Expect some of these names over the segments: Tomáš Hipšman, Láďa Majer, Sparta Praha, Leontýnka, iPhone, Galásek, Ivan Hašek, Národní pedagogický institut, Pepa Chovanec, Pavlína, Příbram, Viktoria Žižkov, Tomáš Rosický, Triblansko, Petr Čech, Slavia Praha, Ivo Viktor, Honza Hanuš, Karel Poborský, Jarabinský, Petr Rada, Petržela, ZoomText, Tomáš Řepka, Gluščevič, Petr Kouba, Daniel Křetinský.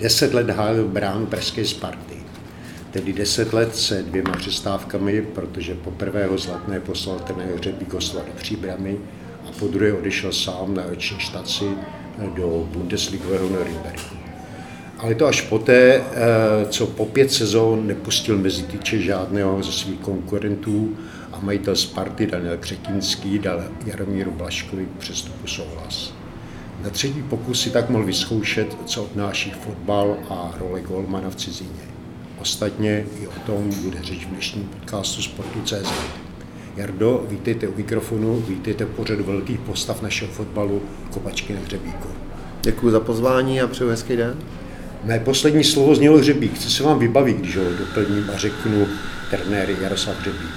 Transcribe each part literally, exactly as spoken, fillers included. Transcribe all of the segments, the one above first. deset let hájil bránu pražské Sparty. Tedy deset let se dvěma přestávkami, protože po prvého Zlatné poslal trenér Hřebík hostovat do Příbramy a po druhé odešel sám na roční štaci do bundesligového Nürnbergu. Ale to až poté, co po pět sezón nepustil mezi tyče žádného ze svých konkurentů a majitel Sparty Daniel Křetinský dal Jaromíru Blažkovi k přestupu souhlas. Na třetí pokus si tak mohl vyzkoušet, co odnáší fotbal a role golmana v cizině. Ostatně i o tom bude řeč v dnešním podcastu Sportu tečka cé zet. Jardo, vítejte u mikrofonu, vítejte pořadu velkých postav našeho fotbalu Kopačky na Hřebíku. Děkuji za pozvání a přeju hezký den. Mé poslední slovo znělo Hřebík. Co se vám vybaví, když ho doplním a řeknu trenér Jaroslav Hřebík?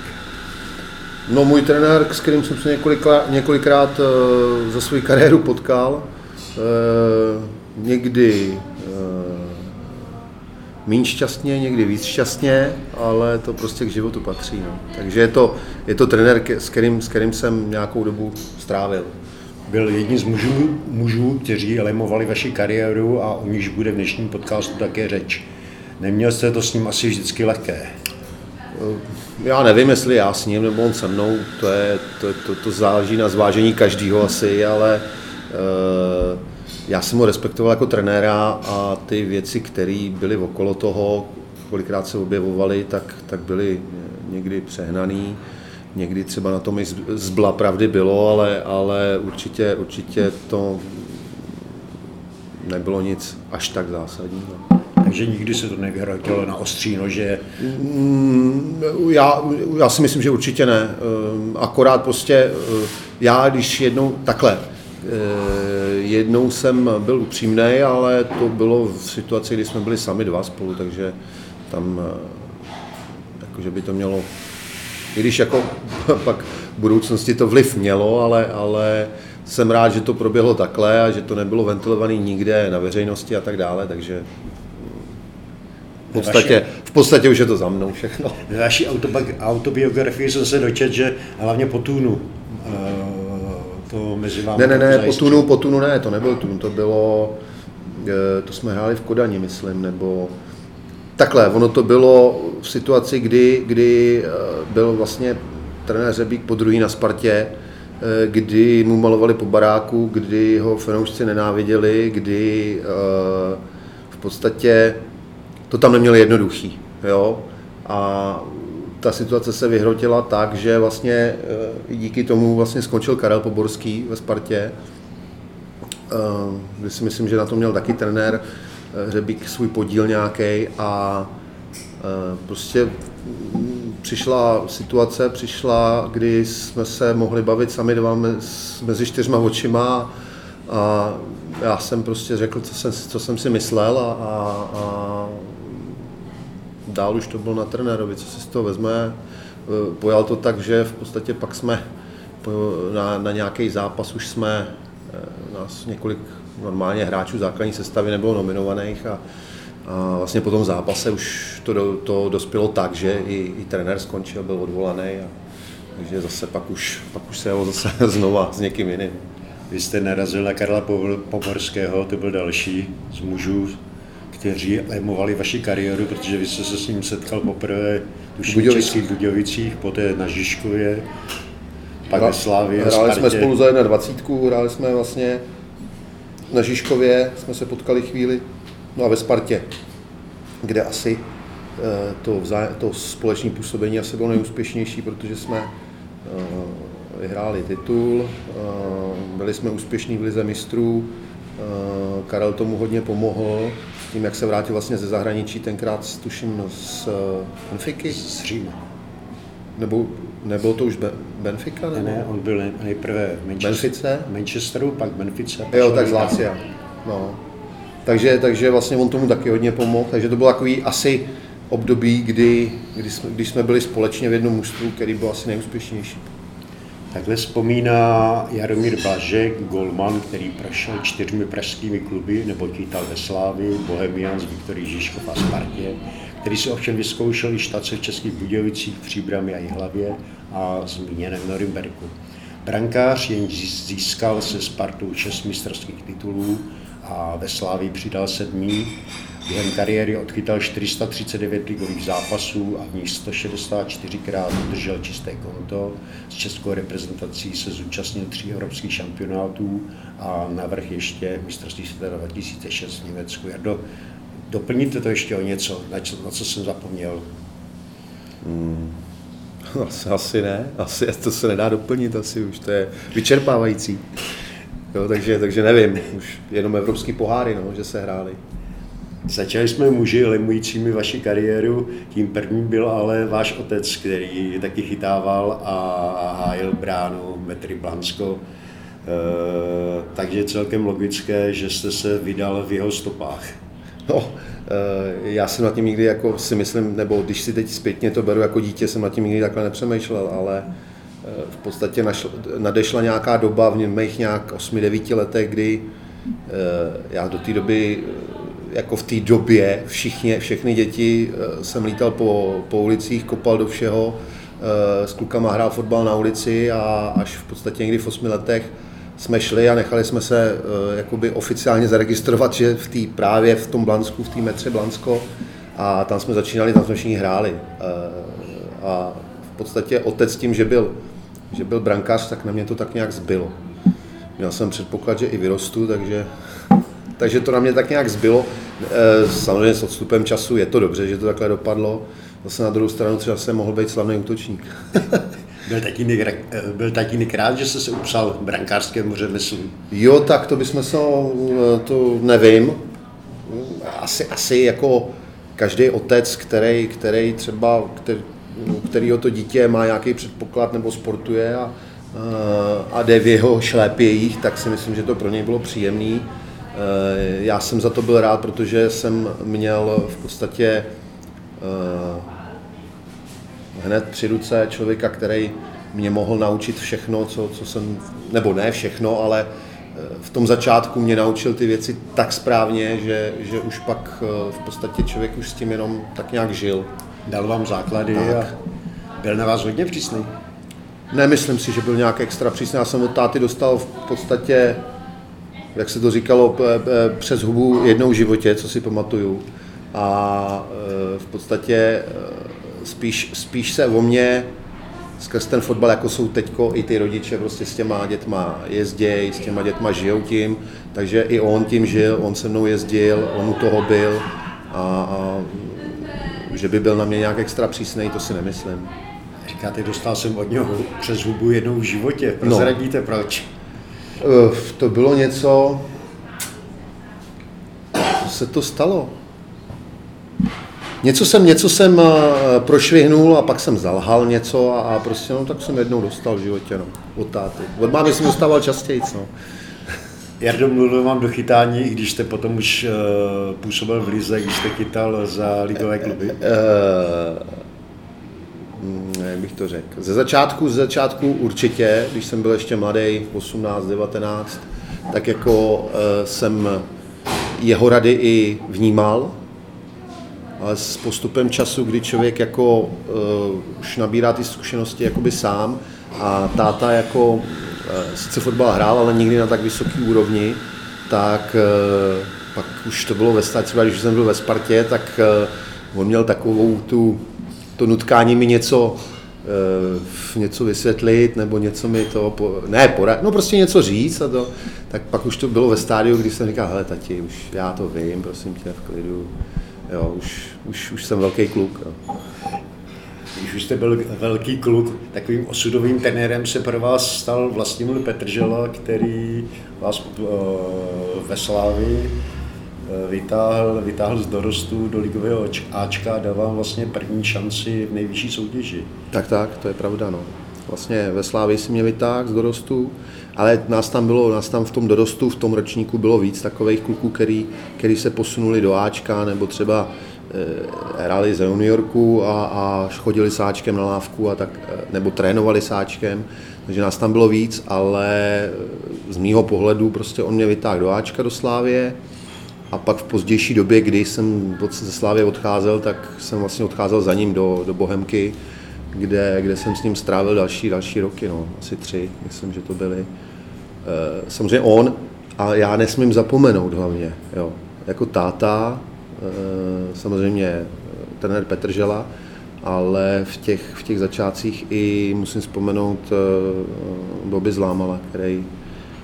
No, můj trenér, s kterým jsem se několikrát, několikrát e, za svou kariéru potkal, e, někdy e, méně šťastně, někdy víc šťastně, ale to prostě k životu patří. No. Takže je to, je to trenér, s kterým, s kterým jsem nějakou dobu strávil. Byl jedním z mužů, mužů, kteří lemovali vaši kariéru a o níž bude v dnešním podcastu také řeč. Neměl jste to s ním asi vždycky lehké? Já nevím, jestli já s ním, nebo on se mnou, to, je, to, to, to záleží na zvážení každého asi, ale e, já jsem ho respektoval jako trenéra a ty věci, které byly okolo toho, kolikrát se objevovaly, tak, tak byly někdy přehnaný, někdy třeba na tom i zbla pravdy bylo, ale, ale určitě, určitě to nebylo nic až tak zásadního. Takže nikdy se to nevyhrotilo na ostří nože? Já, já si myslím, že určitě ne. Akorát prostě já, když jednou, takhle, jednou jsem byl upřímnej, ale to bylo v situaci, kdy jsme byli sami dva spolu, takže tam jakože by to mělo, i když jako pak v budoucnosti to vliv mělo, ale, ale jsem rád, že to proběhlo takhle a že to nebylo ventilované nikde na veřejnosti a tak dále, takže V podstatě, v podstatě už je to za mnou všechno. Ve vaší autobiografii jsem se dočetl, že hlavně po tunu to mezi vámi... Ne, ne, ne, po tunu, po tunu ne, to nebyl tun, to bylo, to jsme hráli v Kodani, myslím, nebo... Takhle, ono to bylo v situaci, kdy, kdy byl vlastně trenér Hřebík po druhý na Spartě, kdy mu malovali po baráku, kdy ho fanoušci nenáviděli, kdy v podstatě... To tam neměli jednoduchý, jo, a ta situace se vyhrotila tak, že vlastně díky tomu vlastně skončil Karel Poborský ve Spartě, kdy si myslím, že na to měl taky trenér Hřebík svůj podíl nějaký a prostě přišla situace, přišla, kdy jsme se mohli bavit sami dva mezi čtyřma očima a já jsem prostě řekl, co jsem, co jsem si myslel a, a, a dál už to bylo na trenérovi, co si z toho vezme. Pojal to tak, že v podstatě pak jsme na, na nějaký zápas už jsme, nás několik normálně hráčů základní sestavy nebylo nominovaných a, a vlastně po tom zápase už to, do, to dospělo tak, že i, i trenér skončil, byl odvolaný a takže zase pak už, pak už se jelo zase znova s někým jiným. Vy jste narazil na Karla Poborského, to byl další z mužů, kteří lemovali vaši kariéru, protože vy jste se s ním setkal poprvé tuším v Českých Budějovicích, poté na Žižkově, pak ve Slavii. Hráli jsme spolu za jednadvacítku, hráli jsme vlastně na Žižkově, jsme se potkali chvíli, no a ve Spartě, kde asi to, vzá, to společné působení asi bylo nejúspěšnější, protože jsme vyhráli titul, byli jsme úspěšní v lize mistrů, Karel tomu hodně pomohl tím, jak se vrátil vlastně ze zahraničí, tenkrát tuším z Benfiky. Z Říma. Nebo nebylo to už Benfica? Ne, ne, on byl nejprve v Manchesteru, pak Benfica. Jo, tak z Lazia. No. Takže, takže vlastně on tomu taky hodně pomohl, takže to bylo takový asi období, kdy, kdy jsme, když jsme byli společně v jednom mužstvu, který byl asi nejúspěšnější. Takhle vzpomíná Jaromír Blažek, golman, který prošel čtyřmi pražskými kluby, nebo títal ve Slávii, Bohemians, Viktorii Žižkov a Spartě, který se ovšem vyzkoušel i štace v Českých Budějovicích, Příbrami a Jihlavě a zmíněném Norimberku. Brankář jen získal se Spartou šest mistrovských titulů a ve Slávii přidal sedmý Během kariéry odchytal čtyři sta třicet devět ligových zápasů a v nich sto šedesát čtyřikrát udržel čisté konto. S českou reprezentací se zúčastnil tří evropských šampionátů a navrch ještě mistrovství světa dva tisíce šest v Německu. Jardo, doplníte to ještě o něco, na co, na co jsem zapomněl? Hmm. Asi ne, asi to se nedá doplnit, asi už to je vyčerpávající. Jo, takže, takže nevím, už jenom evropský poháry, no, že se hráli. Začali jsme muži lemujícími vaši kariéru, tím prvním byl ale váš otec, který taky chytával a hájil bránu ve Triblansko. E, takže celkem logické, že jste se vydal v jeho stopách. No, e, já jsem nad tím nikdy, jako si myslím, nebo když si teď zpětně to beru jako dítě, jsem nad tím nikdy takhle nepřemýšlel, ale e, v podstatě našla, nadešla nějaká doba v mých nějak osmi devíti letech, kdy e, já do té doby jako v té době všichni, všechny děti jsem lítal po, po ulicích, kopal do všeho, s klukama hrál fotbal na ulici a až v podstatě někdy v osmi letech jsme šli a nechali jsme se jakoby oficiálně zaregistrovat, že v té právě v tom Blansku, v té metře Blansko, a tam jsme začínali, tam jsme všichni hráli. A v podstatě otec tím, že byl, že byl brankář, tak na mě to tak nějak zbylo. Měl jsem předpoklad, že i vyrostu, takže... Takže to na mě tak nějak zbylo. Samozřejmě s odstupem času je to dobře, že to takhle dopadlo. Zase na druhou stranu třeba jsem mohl být slavný útočník. Byl tatínek, byl tatínek rád, že jste se upsal brankářskému řemeslu? Jo, tak to bychom se, to nevím. Asi, asi jako každý otec, který, který třeba, který, kterýho to dítě má nějaký předpoklad nebo sportuje a, a jde v jeho šlépějích, tak si myslím, že to pro něj bylo příjemný. Já jsem za to byl rád, protože jsem měl v podstatě hned při ruce člověka, který mě mohl naučit všechno, co, co jsem, nebo ne všechno, ale v tom začátku mě naučil ty věci tak správně, že, že už pak v podstatě člověk už s tím jenom tak nějak žil. Dal vám základy tak. A byl na vás hodně přísný? Nemyslím si, že byl nějak extra přísný. Já jsem od táty dostal v podstatě, jak se to říkalo, přes hubu jednou v životě, co si pamatuju. A v podstatě spíš, spíš se o mě, skrz ten fotbal, jako jsou teďko i ty rodiče, prostě s těma dětma jezděj, s těma dětma žijou tím, takže i on tím žil, on se mnou jezdil, on u toho byl a, a že by byl na mě nějak extra přísnej, to si nemyslím. Říkáte, dostal jsem od něho přes hubu jednou v životě, prozradíte no. Proč? To bylo něco, co se to stalo. Něco jsem, něco jsem prošvihnul a pak jsem zalhal něco a, a prostě no tak jsem jednou dostal v životě, no, od táty. Od mámy jsem dostával častějc, no. Jardo, mluvil vám do chytání, i když jste potom už uh, působil v lize, když jste chytal za ligové kluby? E, e, Jak bych to řekl. Ze začátku, ze začátku určitě, když jsem byl ještě mladý, osmnáct, devatenáct, tak jako e, jsem jeho rady i vnímal, ale s postupem času, kdy člověk jako e, už nabírá ty zkušenosti jakoby sám a táta jako e, sice fotbal hrál, ale nikdy na tak vysoké úrovni, tak e, pak už to bylo ve Spartě, když jsem byl ve Spartě, tak e, on měl takovou tu to nutkání mi něco, e, něco vysvětlit, nebo něco mi to, po, ne porad, no prostě něco říct a to, tak pak už to bylo ve stádiu, když jsem říkal, hele tati, už já to vím, prosím tě, v klidu, jo, už, už, už jsem velký kluk. Jo. Když už jste byl velký kluk, takovým osudovým trenérem se pro vás stal vlastně Petržela, který vás e, ve Slavii Vytáhl, vytáhl z dorostu do ligového Ačka a dal vám vlastně první šanci v nejvyšší soutěži. Tak, tak, to je pravda, no. Vlastně ve Slavii si mě vytáhl z dorostu, ale nás tam bylo, nás tam v tom dorostu, v tom ročníku bylo víc takových kluků, který, který se posunuli do Ačka, nebo třeba e, hráli za juniorku a, a chodili s Ačkem na lávku, a tak, nebo trénovali s Ačkem, takže nás tam bylo víc, ale z mýho pohledu prostě on mě vytáhl do Ačka, do Slavie. A pak v pozdější době, kdy jsem ze Slavie odcházel, tak jsem vlastně odcházel za ním do, do Bohemky, kde, kde jsem s ním strávil další, další roky, no, asi tři, myslím, že to byly. Samozřejmě on, a já nesmím zapomenout hlavně, jo, jako táta, samozřejmě trenér Petržela, ale v těch, v těch začátcích i musím vzpomenout Bobby Zlámala, který,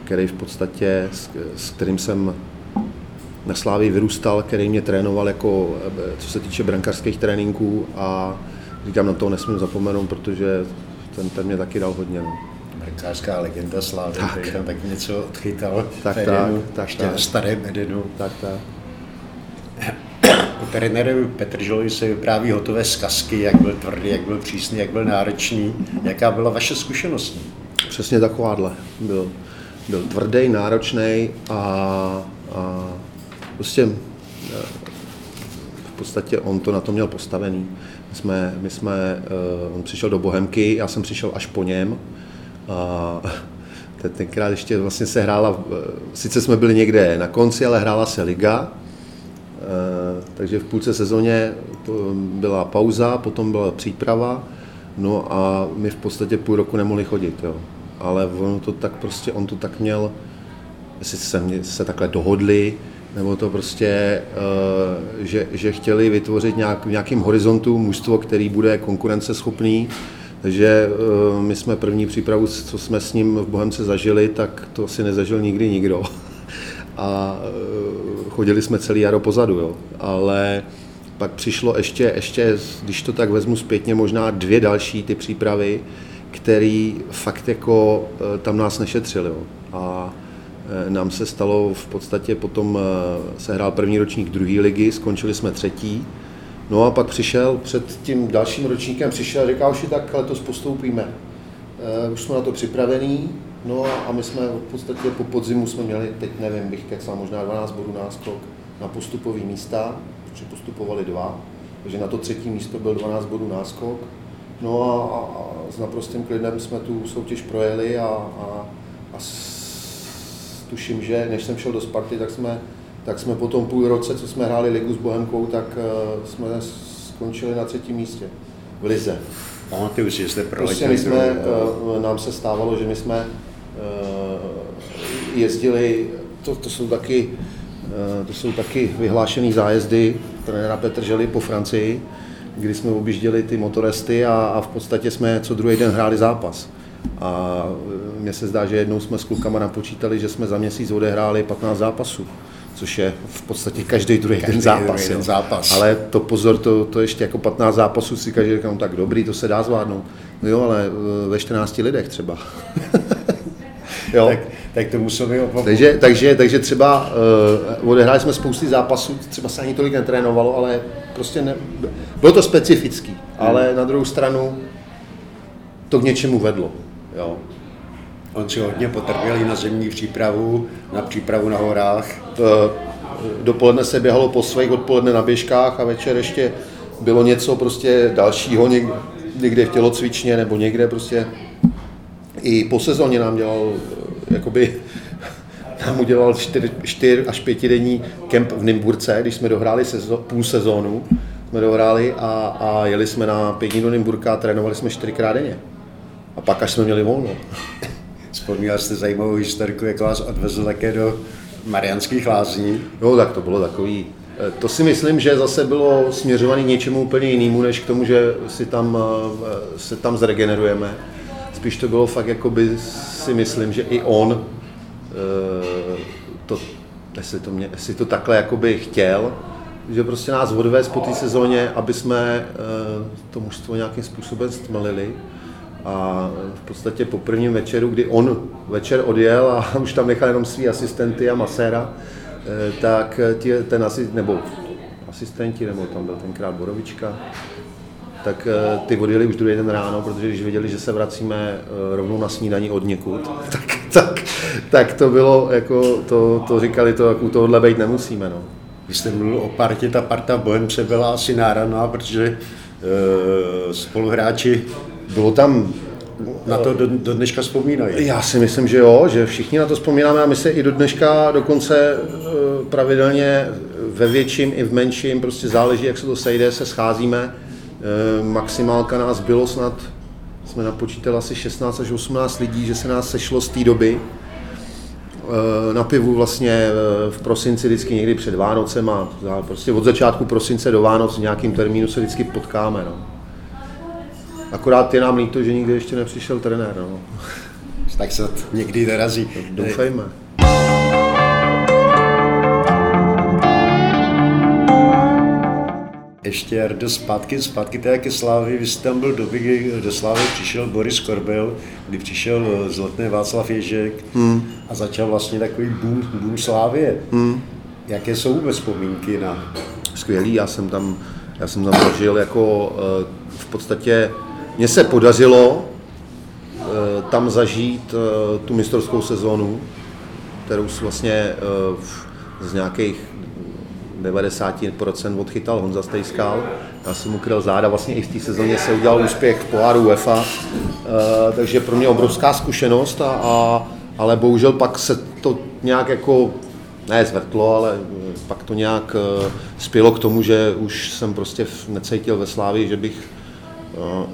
který v podstatě, s, s kterým jsem na Slavii vyrůstal, který mě trénoval jako, co se týče brankářských tréninků, a říkám, na toho nesmím zapomenout, protože ten, ten mě taky dal hodně. No. Brankářská legenda Slavie, který tam taky něco odchytal tak, Medinu, tak, tak, ještě tak, na staré Medinu. Tak, tak. O trenérovi Petrželovi se vypráví hotové zkazky, jak byl tvrdý, jak byl přísný, jak byl náročný. Jaká byla vaše zkušenost? Přesně takováhle. Byl, byl tvrdý, náročný a, a prostě v podstatě on to na to měl postavený. My jsme, my jsme, on přišel do Bohemky, já jsem přišel až po něm. A tenkrát ještě vlastně se hrála, sice jsme byli někde na konci, ale hrála se liga. Takže v půlce sezóně byla pauza, potom byla příprava, no a my v podstatě půl roku nemohli chodit, jo. Ale on to tak prostě, on to tak měl, jestli se, se takhle dohodli, nebo to prostě, že, že chtěli vytvořit nějak, v nějakém horizontu mužstvo, který bude konkurenceschopný, takže my jsme první přípravu, co jsme s ním v Bohemce zažili, tak to asi nezažil nikdy nikdo. A chodili jsme celý jaro pozadu, jo. Ale pak přišlo ještě, ještě, když to tak vezmu zpětně, možná dvě další ty přípravy, které fakt jako tam nás nešetřili. Jo. A nám se stalo v podstatě, potom se hrál první ročník druhé ligy, skončili jsme třetí, no a pak přišel, před tím dalším ročníkem přišel a říkal, že tak letos postoupíme, už jsme na to připravení. No a my jsme v podstatě po podzimu jsme měli, teď nevím, bych kecal, možná dvanáct bodů náskok na postupový místa, protože postupovali dva, takže na to třetí místo byl dvanáct bodů náskok. No a, a, a s naprostým klidem jsme tu soutěž projeli a, a, a s, tuším, že než jsem šel do Sparty, tak jsme, tak jsme po tom půl roce, co jsme hráli ligu s Bohemkou, tak uh, jsme skončili na třetím místě v lize. No, ty už jste prostě my jsme, uh, nám se stávalo, že my jsme jezdili, to, to jsou taky, to jsou taky vyhlášený zájezdy trenéra Petržely po Francii, kdy jsme objížděli ty motoresty a, a v podstatě jsme co druhý den hráli zápas. A mně se zdá, že jednou jsme s klukama napočítali, že jsme za měsíc odehráli patnáct zápasů, což je v podstatě každý druhý den zápas, druhý zápas. Ale to pozor, to, to ještě jako patnáct zápasů si každý říkám, tak dobrý, to se dá zvládnout. No jo, ale ve čtrnácti lidech třeba. Jo. Tak, tak to muselo být opravdu. Takže, takže, takže třeba uh, odehráli jsme spousty zápasů, třeba se ani tolik netrénovalo, ale prostě ne, bylo to specifický, ale na druhou stranu to k něčemu vedlo. Jo. On si hodně potrpěl i na zimní přípravu, na přípravu na horách. To, dopoledne se běhalo po svých, odpoledne na běžkách a večer ještě bylo něco prostě dalšího, někde, někde v tělocvičně nebo někde prostě. I po sezóně nám dělal, jakoby, nám udělal čtyři až pět denní kemp v Nymburce, když jsme dohráli sezó, půl sezónu, jsme dohráli a, a jeli jsme na pět dní do Nymburka a trénovali jsme čtyřikrát denně. A pak až jsme měli volno. Vzpomněl jste zajímavou historiku, jak vás odvezl také do Mariánských lázní. No tak to bylo takový, to si myslím, že zase bylo směřované něčemu úplně jinému, než k tomu, že si tam, se tam zregenerujeme. Spíš to bylo fakt, jakoby si myslím, že i on, to, jestli, to mě, jestli to takhle jakoby chtěl, že prostě nás odvez po té sezóně, aby jsme to mužstvo nějakým způsobem stmelili. A v podstatě po prvním večeru, kdy on večer odjel a už tam nechal jenom svý asistenty a maséra, tak tě, ten asi, nebo asistenti, nebo tam byl tenkrát Borovička, tak ty odjeli už druhý den ráno, protože když věděli, že se vracíme rovnou na snídaní od někud, tak, tak, tak to bylo, jako to, to říkali, to, jak u tohohle bejt nemusíme. No. Vy jste mluvil o partě, ta parta v Bohemce byla asi náraná, protože e, spoluhráči bylo tam... Na to do, do dneška vzpomínají. Já si myslím, že jo, že všichni na to vzpomínáme a my se i do dneška dokonce pravidelně ve větším i v menším, prostě záleží, jak se to sejde, se scházíme. Maximálka nás bylo snad, jsme napočítali asi šestnáct až osmnáct lidí, že se nás sešlo z té doby. na pivu vlastně v prosinci vždycky někdy před Vánocem a prostě od začátku prosince do Vánoc v nějakým termínu se vždycky potkáme. No. Akorát je nám líto, že nikdy ještě nepřišel trenér. No. Tak se někdy dorazí. Doufejme. Ještě do zpátky, zpátky teda ke Slávy. Vy jste tam byl doby, kdy do Slávy přišel Boris Korbel, kdy přišel z Letné Václav Ježek hmm. a začal vlastně takový boom, boom Slávie. Hmm. Jaké jsou vůbec vzpomínky na... Skvělý, já jsem tam, já jsem tam žil jako v podstatě... Mně se podařilo tam zažít tu mistrovskou sezonu, kterou vlastně z nějakých... devadesát procent odchytal Honza Stejskal, já jsem ukryl záda, vlastně i v té sezóně se udělal úspěch v poháru UEFA, e, takže pro mě obrovská zkušenost, a, a, ale bohužel pak se to nějak jako, ne zvrtlo, ale pak to nějak e, spělo k tomu, že už jsem prostě necítil ve Slávii, že bych,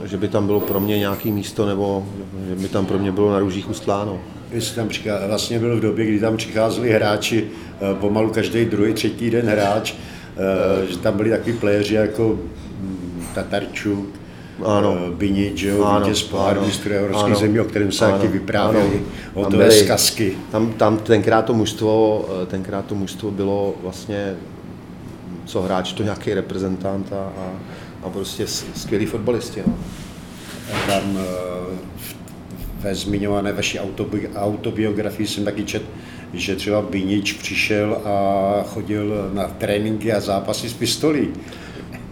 e, že by tam bylo pro mě nějaké místo, nebo že by tam pro mě bylo na růžích ustláno. Tam přicházeli, vlastně bylo v době, kdy tam přicházeli hráči, pomalu každý druhý, třetí den hráč, že tam byli takový playeri jako Tatarčuk, ano. Binič, jo, vítěz poháru mistrů evropských zemí, o kterém se taky vyprávěli, o té zkazky. Tam, tam tenkrát to mužstvo, tenkrát to mužstvo bylo vlastně, co hráč, to nějaký reprezentant a, a prostě skvělý fotbalisti. No. Tam v ve zmiňované vaší autobiografii jsem taky četl, že třeba Binič přišel a chodil na tréninky a zápasy s pistolí.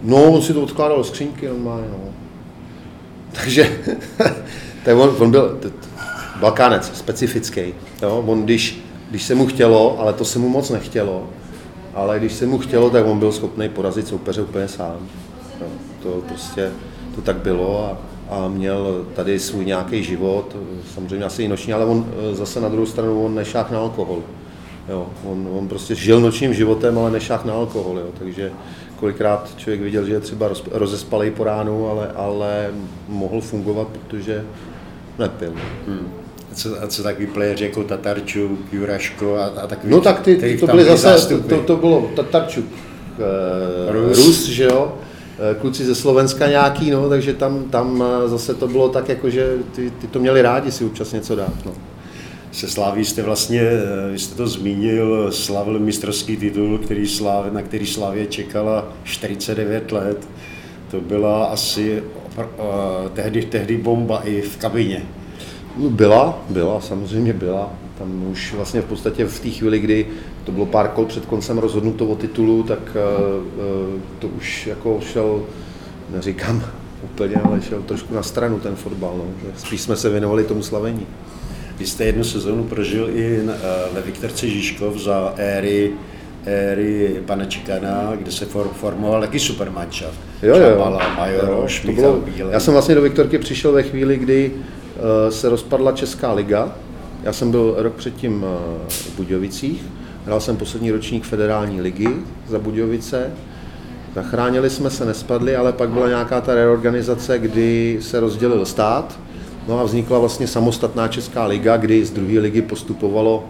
No, on si to odkládal do skřínky normálně, no. Takže, tak on, on byl t- Balkánec, specifický, jo? On když, když se mu chtělo, ale to se mu moc nechtělo, ale když se mu chtělo, tak on byl schopný porazit soupeře úplně sám. Jo? To prostě, to tak bylo a a měl tady svůj nějaký život, samozřejmě asi i noční, ale on zase na druhou stranu, on nešáhl na alkohol. Jo, on, on prostě žil nočním životem, ale nešáhl na alkohol, jo, takže kolikrát člověk viděl, že je třeba roz, rozespalej po ránu, ale, ale mohl fungovat, protože nepil. Hmm. A, co, a co takový playeri jako Tatarčuk, Juraško a, a takový? No tak ty, ty to byly zase, to, to bylo Tatarčuk, eh, Rus. Rus, že jo? Kluci ze Slovenska nějaký, no, takže tam, tam zase to bylo tak, jako, že ty, ty to měli rádi si občas něco dát. No. Se Slaví jste vlastně, vy jste to zmínil, slavil mistrovský titul, který Slav, na který Slavě čekala čtyřicet devět let. To byla asi uh, tehdy, tehdy bomba i v kabině. Byla, byla, samozřejmě byla. Tam už vlastně v podstatě v té chvíli, kdy to bylo pár kol před koncem rozhodnuto o titulu, tak uh, to už jako šel, neříkám úplně, ale šel trošku na stranu ten fotbal. No. Spíš jsme se věnovali tomu slavení. Vy jste jednu sezónu prožil i na, ve Viktorce Žižkov za éry, éry pana Čikana, kde se for, formoval taky supermančaft. Jo, jo. Majoroš, to bylo, já jsem vlastně do Viktorky přišel ve chvíli, kdy uh, se rozpadla Česká liga. Já jsem byl rok předtím v Budějovicích, hrál jsem poslední ročník federální ligy za Budějovice. Zachránili jsme se, nespadli, ale pak byla nějaká ta reorganizace, kdy se rozdělil stát. No a vznikla vlastně samostatná Česká liga, kdy z druhé ligy postupovalo,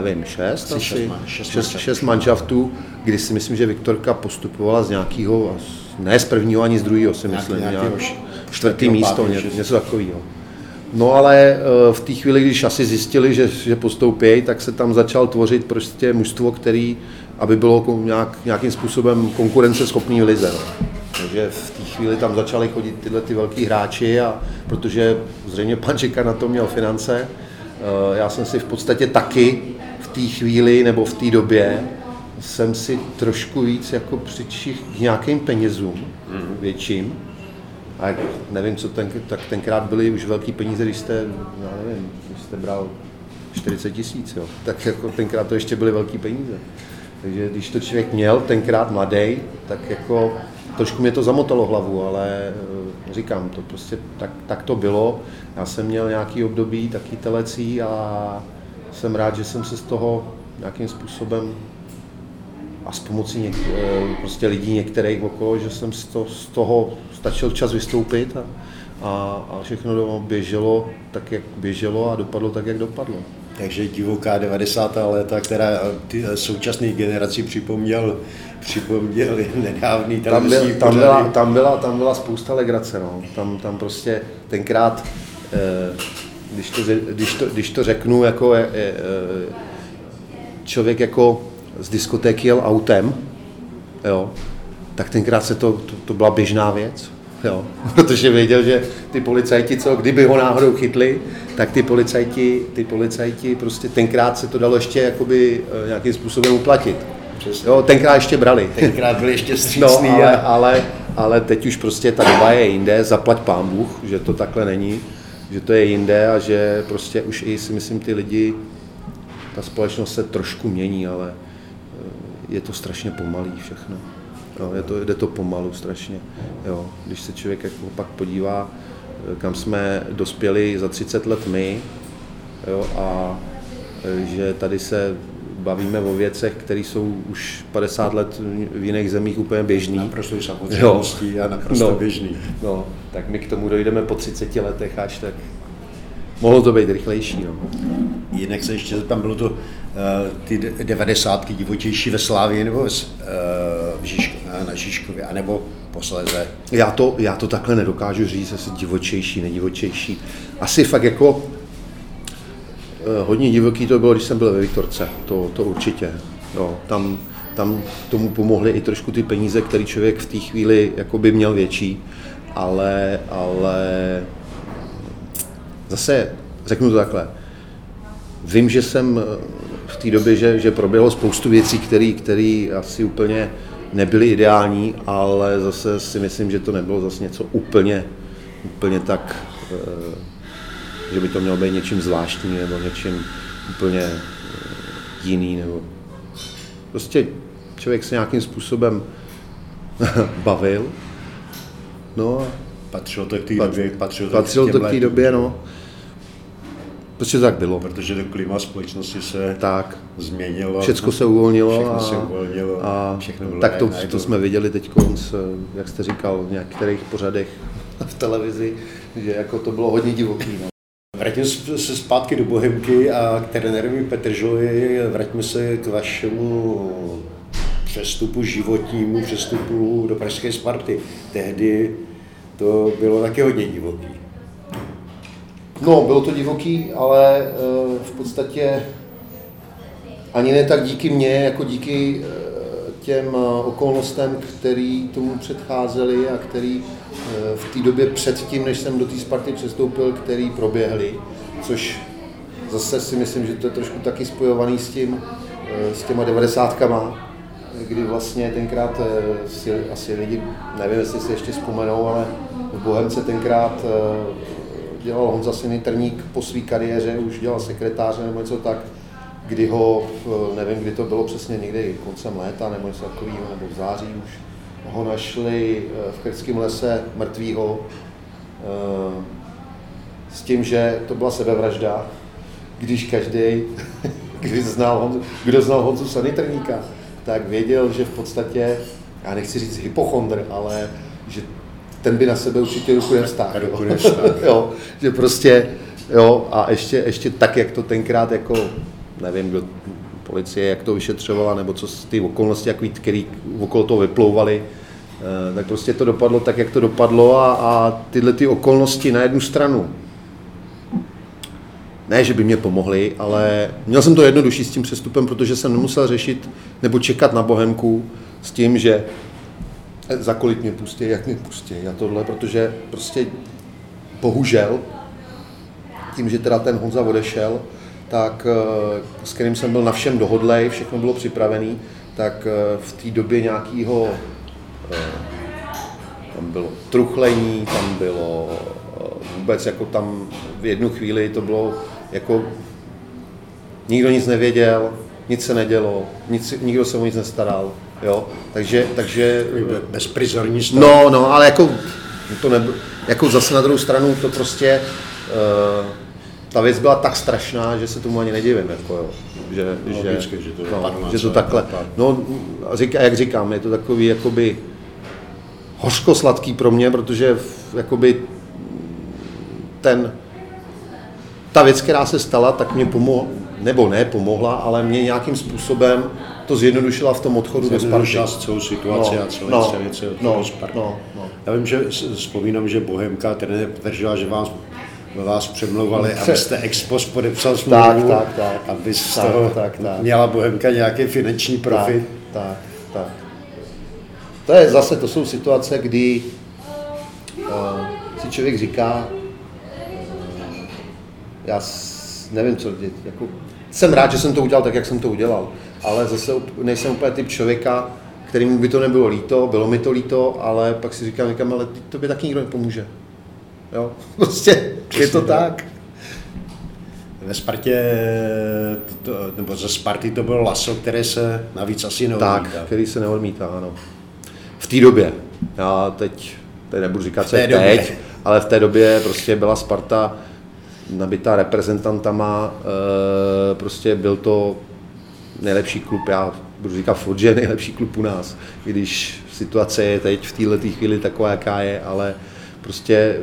nevím, šest, asi, šest, šest manšaftů, kdy si myslím, že Viktorka postupovala z nějakého, ne z prvního ani z druhého, si myslím, čtvrtý místo, něco takového. No ale v té chvíli, když asi zjistili, že, že postoupějí, tak se tam začal tvořit prostě mužstvo, který, aby bylo nějak, nějakým způsobem konkurenceschopný v lize. No. Takže v té chvíli tam začali chodit tyhle ty velký hráči, a protože zřejmě pan Čeka na to měl finance. Já jsem si v podstatě taky v té chvíli nebo v té době jsem si trošku víc jako přičich k nějakým penězům větším. A nevím, co ten, tak tenkrát byly už velký peníze, když jste, já nevím, když jste bral čtyřicet tisíc, jo. Tak jako tenkrát to ještě byly velký peníze. Takže když to člověk měl, tenkrát mladej, tak jako trošku mě to zamotalo hlavu, ale říkám, to prostě tak, tak to bylo. Já jsem měl nějaký období taky telecí a jsem rád, že jsem se z toho nějakým způsobem a s pomocí něk, prostě lidí některých okolo, že jsem z toho stačil čas vystoupit a, a, a všechno běželo tak, jak běželo a dopadlo tak, jak dopadlo. Takže divoká devadesátá léta, která současné generaci připomněl, připomněl nedávný televizní tam, byl, tam, byla, tam, byla, tam byla spousta legrace, no. Tam, tam prostě tenkrát, když to, když to, když to řeknu, jako člověk jako z diskotéky jel autem, jo, tak tenkrát se to, to, to byla běžná věc. Jo, protože věděl, že ty policajti, co, kdyby ho náhodou chytli, tak ty policajti, ty policajti prostě tenkrát se to dalo ještě jakoby nějakým způsobem uplatit. Jo, tenkrát ještě brali. Tenkrát byli ještě střícný. No, ale, ale, ale teď už prostě ta doba je jinde, zaplať pán Bůh, že to takhle není, že to je jinde a že prostě už i si myslím ty lidi, ta společnost se trošku mění, ale je to strašně pomalý všechno. No, je to, jde to pomalu strašně. Jo. Když se člověk jako pak podívá, kam jsme dospěli za třicet let my, jo, a že tady se bavíme o věcech, které jsou už padesát let v jiných zemích úplně běžný. Naprosto samozřejmostí a naprosto no, běžný. No, tak my k tomu dojdeme po třiceti letech až tak. Mohlo to být rychlejší. No. Jinak se ještě tam bylo to ty devadesátky divotější ve Slavii nebo ve, v Žižko, na Žižkově, anebo posléze? Já to, já to takhle nedokážu říct, jestli divočejší, nedivočejší. Asi fakt jako hodně divoký to bylo, když jsem byl ve Viktorce, to, to určitě. No, tam, tam tomu pomohly i trošku ty peníze, které člověk v té chvíli jakoby měl větší, ale, ale zase řeknu to takhle. Vím, že jsem v té době, že, že proběhlo spoustu věcí, které asi úplně nebyly ideální, ale zase si myslím, že to nebylo zase něco úplně, úplně tak, že by to mělo být něčím zvláštní nebo něčím úplně jiný. Nebo prostě člověk se nějakým způsobem bavil. No, patřilo to k té době. Patřilo, patřilo to k té době, no. Prostě tak bylo. Protože to klima společnosti se tak změnilo. Všecko se uvolnilo. Všechno se uvolnilo. A všechno bylo tak to, to jsme viděli teď, jak jste říkal, v některých pořadech v televizi, že jako to bylo hodně divoký. No. Vrátíme se zpátky do Bohemky a k trenérovi Petrželovi, vrátíme se k vašemu přestupu, životnímu přestupu do Pražské Sparty. Tehdy to bylo taky hodně divoký. No, bylo to divoký, ale v podstatě ani ne tak díky mně, jako díky těm okolnostem, které tomu předcházely a které v té době předtím, než jsem do té Sparty přestoupil, které proběhly, což zase si myslím, že to je trošku taky spojovaný s tím, s těma devadesátkama, kdy vlastně tenkrát si asi lidi, nevím, jestli si ještě vzpomenou, ale v Bohemce tenkrát dělal Honza Siny Trník po své kariéře, už dělal sekretáře nebo něco tak, kdy ho, nevím, kdy to bylo přesně, někdy koncem léta nebo něco takového, nebo v září už, ho našli v Krtském lese mrtvýho s tím, že to byla sebevražda, když každý, kdo znal Honzu, kdo znal Honzu Siny Trníka, tak věděl, že v podstatě, já nechci říct hypochondr, ale že ten by na sebe určitě ruku nevstáhl. Jo, že prostě, jo, a ještě, ještě tak, jak to tenkrát, jako, nevím, kdo, policie, jak to vyšetřovala, nebo co ty okolnosti, jaký, který okolo toho vyplouvaly, tak prostě to dopadlo tak, jak to dopadlo a, a tyhle ty okolnosti na jednu stranu. Ne, že by mě pomohly, ale měl jsem to jednodušší s tím přestupem, protože jsem nemusel řešit nebo čekat na Bohemku s tím, že za kolik mě pustí, jak mě pustí a tohle, protože prostě bohužel tím, že teda ten Honza odešel, tak s kterým jsem byl na všem dohodlej, všechno bylo připravený, tak v té době nějakého, tam bylo truchlení, tam bylo vůbec jako tam v jednu chvíli to bylo jako nikdo nic nevěděl, nic se nedělo, nic, nikdo se o nic nestaral. Jo, takže, takže... Bezprizorní stav. No, no, ale jako, to ne, jako zase na druhou stranu to prostě, uh, ta věc byla tak strašná, že se tomu ani nedivím, jako jo. Že, no, že, vždycky, že to, no, že to takhle. No, a jak říkám, je to takový, jakoby, hořko-sladký pro mě, protože, jakoby, ten, ta věc, která se stala, tak mě pomohla, nebo ne pomohla, ale mě nějakým způsobem to zjednodušila v tom odchodu do Sparty. Celou situaci no, a celé no, věci od no, Sparty. No, no. Já vím, že vzpomínám, že Bohemka trenér Petržela, že vás, vás přemlouvali, abyste ex post podepsal smlouvu, tak, tak, tak, aby z tak, toho tak, tak, měla Bohemka nějaký finanční profit. Tak, tak, tak. To je zase, to jsou situace, kdy uh, si člověk říká, uh, já s, nevím co dělat, jako, jsem rád, že jsem to udělal tak, jak jsem to udělal, ale zase nejsem úplně typ člověka, kterému by to nebylo líto, bylo mi to líto, ale pak si říkám, říkám ale to by taky nikdo nepomůže. Jo, prostě je to tak. Ve Spartě, to, nebo ze Sparty to bylo laso, které se navíc asi neodmítá. Tak, který se neodmítá, ano. V té době, já teď, teď nebudu říkat, co je teď, ale v té době prostě byla Sparta nabitá reprezentantama, e, prostě byl to nejlepší klub, já budu říkat furt, že nejlepší klub u nás, i když situace je teď v této chvíli taková, jaká je, ale prostě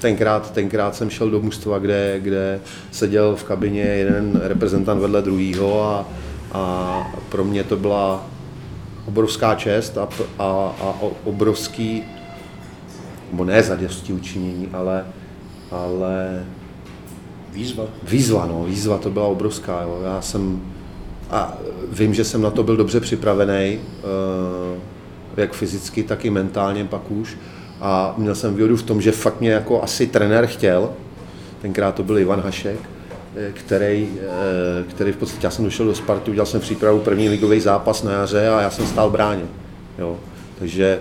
tenkrát, tenkrát jsem šel do mužstva, kde, kde seděl v kabině jeden reprezentant vedle druhýho a, a pro mě to byla obrovská čest a, a, a obrovský, nebo ne zadosti učinění, ale, ale výzva. Výzva, no, výzva to byla obrovská. Jo. Já jsem, a vím, že jsem na to byl dobře připravený, jak fyzicky, tak i mentálně pak už. A měl jsem výhodu v tom, že fakt mě jako asi trenér chtěl, tenkrát to byl Ivan Hašek, který, který v podstatě, já jsem došel do Sparty, udělal jsem přípravu první ligový zápas na jaře a já jsem stál v bráně, jo, takže...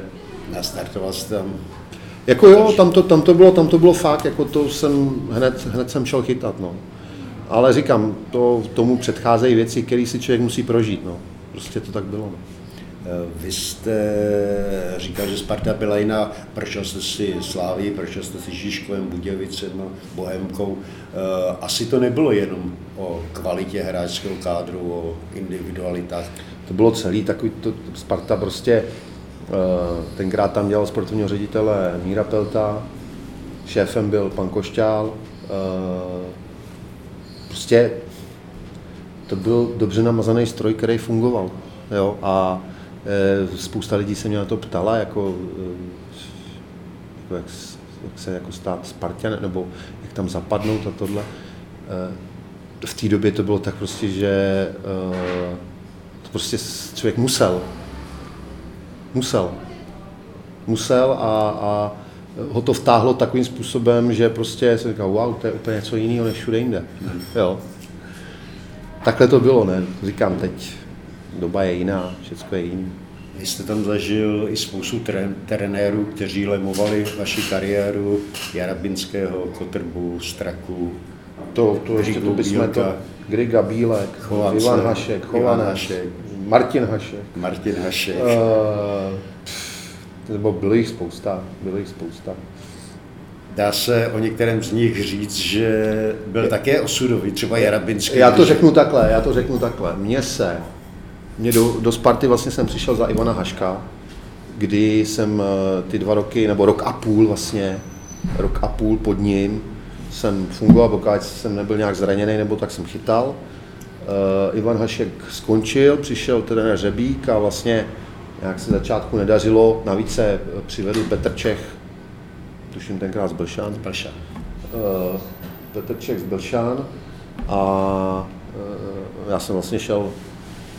Nastartoval jsem tam... Jako jo, tam to, tam to bylo, tam to bylo fakt, jako to jsem, hned, hned jsem šel chytat, no. Ale říkám, to, tomu předcházejí věci, které si člověk musí prožít, no. Prostě to tak bylo, no. Vy jste říkal, že Sparta byla jiná, prošel jste si Slavii, prošel jste si Žižkovem, Budějovicema, Bohemkou. Asi to nebylo jenom o kvalitě hráčského kádru, o individualitách. To bylo celý takový, to, Sparta prostě, tenkrát tam dělal sportovního ředitele Míra Pelta, šéfem byl pan Košťál, prostě to byl dobře namazaný stroj, který fungoval, jo, a spousta lidí se mě na to ptala, jako, jako jak, jak se jako stát Spartan, nebo jak tam zapadnout a tohle. V té době to bylo tak prostě, že to prostě člověk musel. Musel. Musel a, a ho to vtáhlo takovým způsobem, že prostě jsem říkal, wow, to je úplně něco jiného než všude jinde. Jo. Takhle to bylo, ne? Říkám teď. Doba je jiná, všechno je jiný. Vy jste tam zažil i spoustu trenérů, kteří lemovali vaši kariéru, Jarabinského, Kotrbu, Straku, to, to, ještě to bychom to, Griga Bílek, Chovace, Ivan Hašek, Chované, Ivan Hašek, Martin Hašek. Martin Hašek. Uh, nebo bylo jich spousta, bylo jich spousta. Dá se o některém z nich říct, že byl také osudový, třeba Jarabinský. Já to řeknu takhle, já to řeknu takhle, mně se Mě do, do Sparty vlastně jsem přišel za Ivana Haška, kdy jsem ty dva roky, nebo rok a půl vlastně, rok a půl pod ním jsem fungoval, pokud jsem nebyl nějak zraněný, nebo tak jsem chytal. Uh, Ivan Hašek skončil, přišel trenér Hřebík a vlastně nějak se začátku nedařilo, navíc se přivedl Petr Čech, tuším tenkrát z Blšan. Z Blšan. Uh, Petr Čech z Blšan a uh, já jsem vlastně šel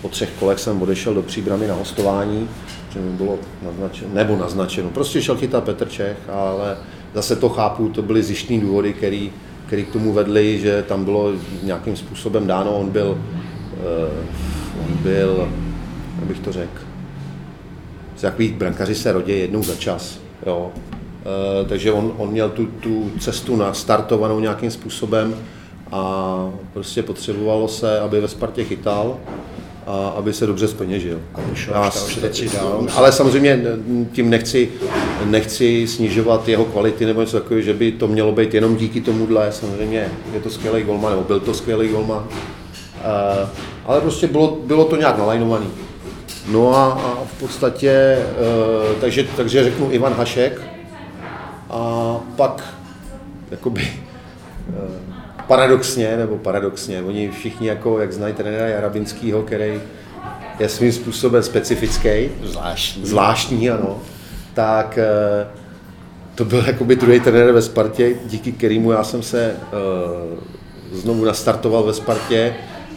po třech kolech jsem odešel do Příbramy na hostování, že mi bylo naznačeno, nebo naznačeno, prostě šel chytat Petr Čech, ale zase to chápu, to byly zištní důvody, který, který k tomu vedly, že tam bylo nějakým způsobem dáno, on byl, uh, on byl, jak bych to řekl, takový brankaři se rodí jednou za čas, jo. Uh, takže on, on měl tu, tu cestu nastartovanou nějakým způsobem a prostě potřebovalo se, aby ve Spartě chytal, a aby se dobře zpeněžil. Ale samozřejmě tím nechci, nechci snižovat jeho kvality nebo něco takového, že by to mělo být jenom díky tomuhle. Samozřejmě je to skvělý golman, nebo byl to skvělý golman. Uh, ale prostě bylo, bylo to nějak nalajnovaný. No a, a v podstatě, uh, takže, takže řeknu Ivan Hašek a pak jakoby... Uh, paradoxně, nebo paradoxně, oni všichni, jako, jak znají trenéra Jarabinskýho, který je svým způsobem specifický, zvláštní, zvláštní ano, tak to byl jakoby druhý trenér ve Spartě, díky kterému já jsem se znovu nastartoval ve Spartě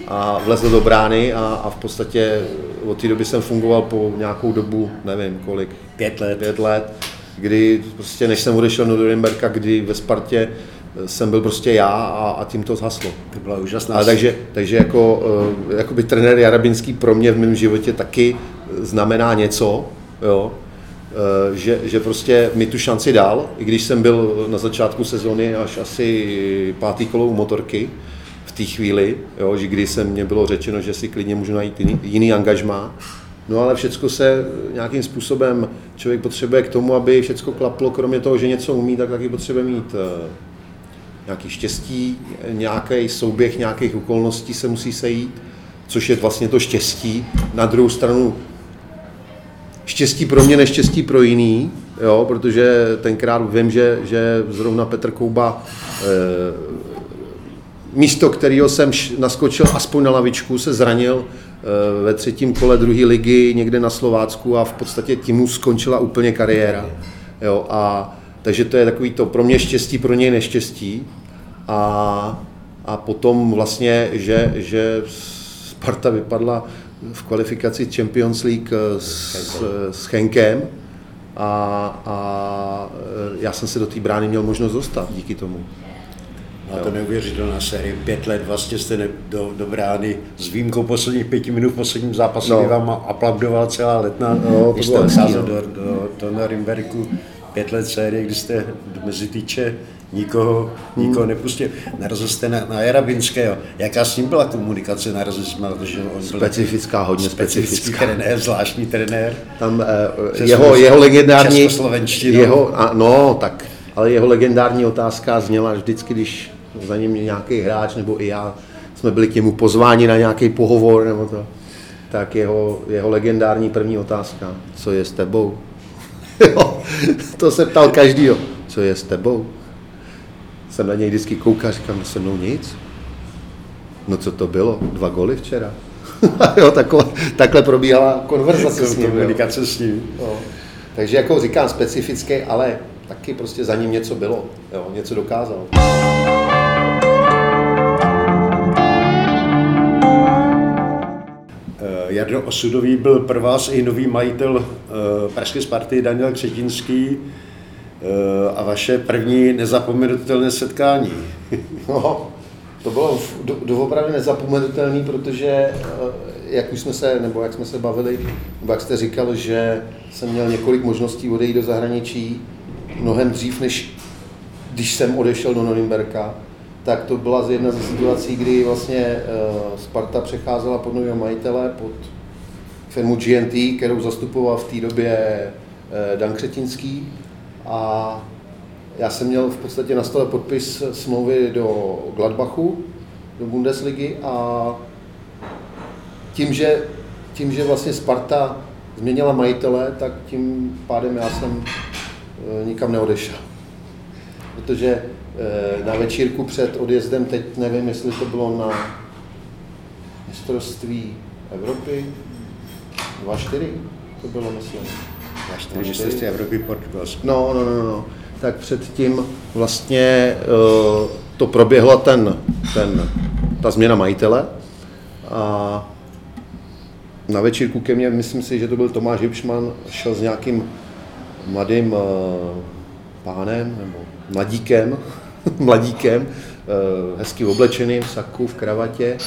a vlezl do brány a, a v podstatě od té doby jsem fungoval po nějakou dobu, nevím kolik, pět let, pět let kdy prostě než jsem odešel do Nürnberga, kdy ve Spartě jsem byl prostě já a, a tím to zhaslo. To byla úžasná. A takže, takže jako, jakoby trenér Jarabinský pro mě v mém životě taky znamená něco, jo, že, že prostě mi tu šanci dal, i když jsem byl na začátku sezóny až asi pátý kolo u motorky, v té chvíli, jo, že kdy se mně bylo řečeno, že si klidně můžu najít jiný, jiný angažmá. No ale všecko se nějakým způsobem člověk potřebuje k tomu, aby všecko klaplo, kromě toho, že něco umí, tak taky potřebuje mít nějaký štěstí, nějaký souběh nějakých okolností se musí sejít, což je vlastně to štěstí. Na druhou stranu štěstí pro mě, neštěstí pro jiný, jo, protože tenkrát vím, že, že zrovna Petr Kouba e, místo, kterého jsem naskočil aspoň na lavičku, se zranil ve třetím kole druhé ligy někde na Slovácku a v podstatě tím mu skončila úplně kariéra. Jo, a, takže to je takový to pro mě štěstí, pro něj neštěstí. A, a potom vlastně, že, že Sparta vypadla v kvalifikaci Champions League s, s Henkem a, a já jsem se do té brány měl možnost dostat díky tomu. A to neuvěřitelná série. Pět let vlastně jste ne, do, do brány s výjimkou posledních pěti minut v posledním zápasu, no. Vám aplaudoval celá letná, no, když jste odcházel do, do, do Nürnbergu. Pět let série, kdy jste mezi týče nikoho, nikoho hmm. nepustil. Narazil jste na, na Jarabinského. Jaká s ním byla komunikace? Narazil jsme, protože on byl specifická, hodně specifická. Trenér, zvláštní trenér. Tam eh, jeho, jeho legendární... Českoslovenštinu. Jeho, a, no, tak, ale jeho legendární otázka zněla vždycky, když za ním nějaký hráč, nebo i já, jsme byli k němu pozváni na nějaký pohovor, nebo to, tak jeho, jeho legendární první otázka, co je s tebou? To se ptal každýho, co je s tebou? Jsem na něj vždycky koukal, říkám, se mnou nic. No co to bylo? Dva goly včera. Jo, takhle, takhle probíhala konverzace s ním. Komunikace s ním. Takže jako říkám, specifické, ale taky prostě za ním něco bylo, jo, něco dokázal. Jardo, osudový byl pro vás i nový majitel uh, Pražské Sparty Daniel Křetinský uh, a vaše první nezapomenutelné setkání. No, to bylo do, doopravdy nezapomenutelné, protože uh, jak už jsme se, nebo jak jsme se bavili, jak jste říkal, že jsem měl několik možností odejít do zahraničí, mnohem dřív, než když jsem odešel do Norimberka, tak to byla jedna ze situací, kdy vlastně Sparta přecházela pod nového majitele, pod firmu G N T, kterou zastupoval v té době Dan Křetinský. A já jsem měl v podstatě na stole podpis smlouvy do Gladbachu, do Bundesligy, a tím, že, tím, že vlastně Sparta změnila majitele, tak tím pádem já jsem nikam neodešel, protože na večírku před odjezdem, teď nevím, jestli to bylo na mistrovství Evropy, dva čtyři to bylo, myslím. dva čtyři mistrovství Evropy Portugalsko. No, no, no, no, tak předtím vlastně to proběhla ten, ten, ta změna majitele a na večírku ke mně, myslím si, že to byl Tomáš Hipšman, šel s nějakým mladým uh, pánem, nebo mladíkem, mladíkem, uh, hezky oblečeným, v saku, v kravatě.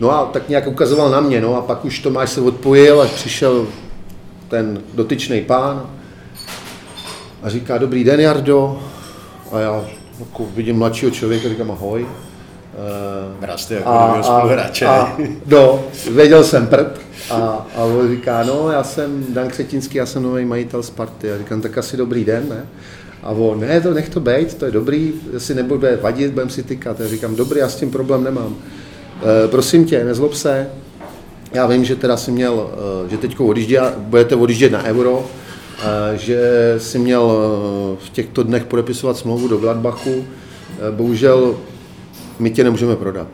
No a tak nějak ukazoval na mě, no a pak už Tomáš se odpojil a přišel ten dotyčný pán a říká, dobrý den, Jardo. A já jako vidím mladšího člověka, říkám ahoj. Uh, Braste, jako a, a, a, no, věděl jsem prd. A, a on říká, no, já jsem Dan Křetinský, já jsem nový majitel Sparty. Já říkám, tak asi dobrý den, ne? A on, ne, to nech to bejt, to je dobrý, jestli nebude vadit, budem si tykat. Já říkám, dobrý, já s tím problém nemám. E, prosím tě, nezlob se, já vím, že teda jsi měl, že teďko odjíždět, budete odjíždět na Euro, že jsi měl v těchto dnech podepisovat smlouvu do Gladbachu, bohužel My tě nemůžeme prodat,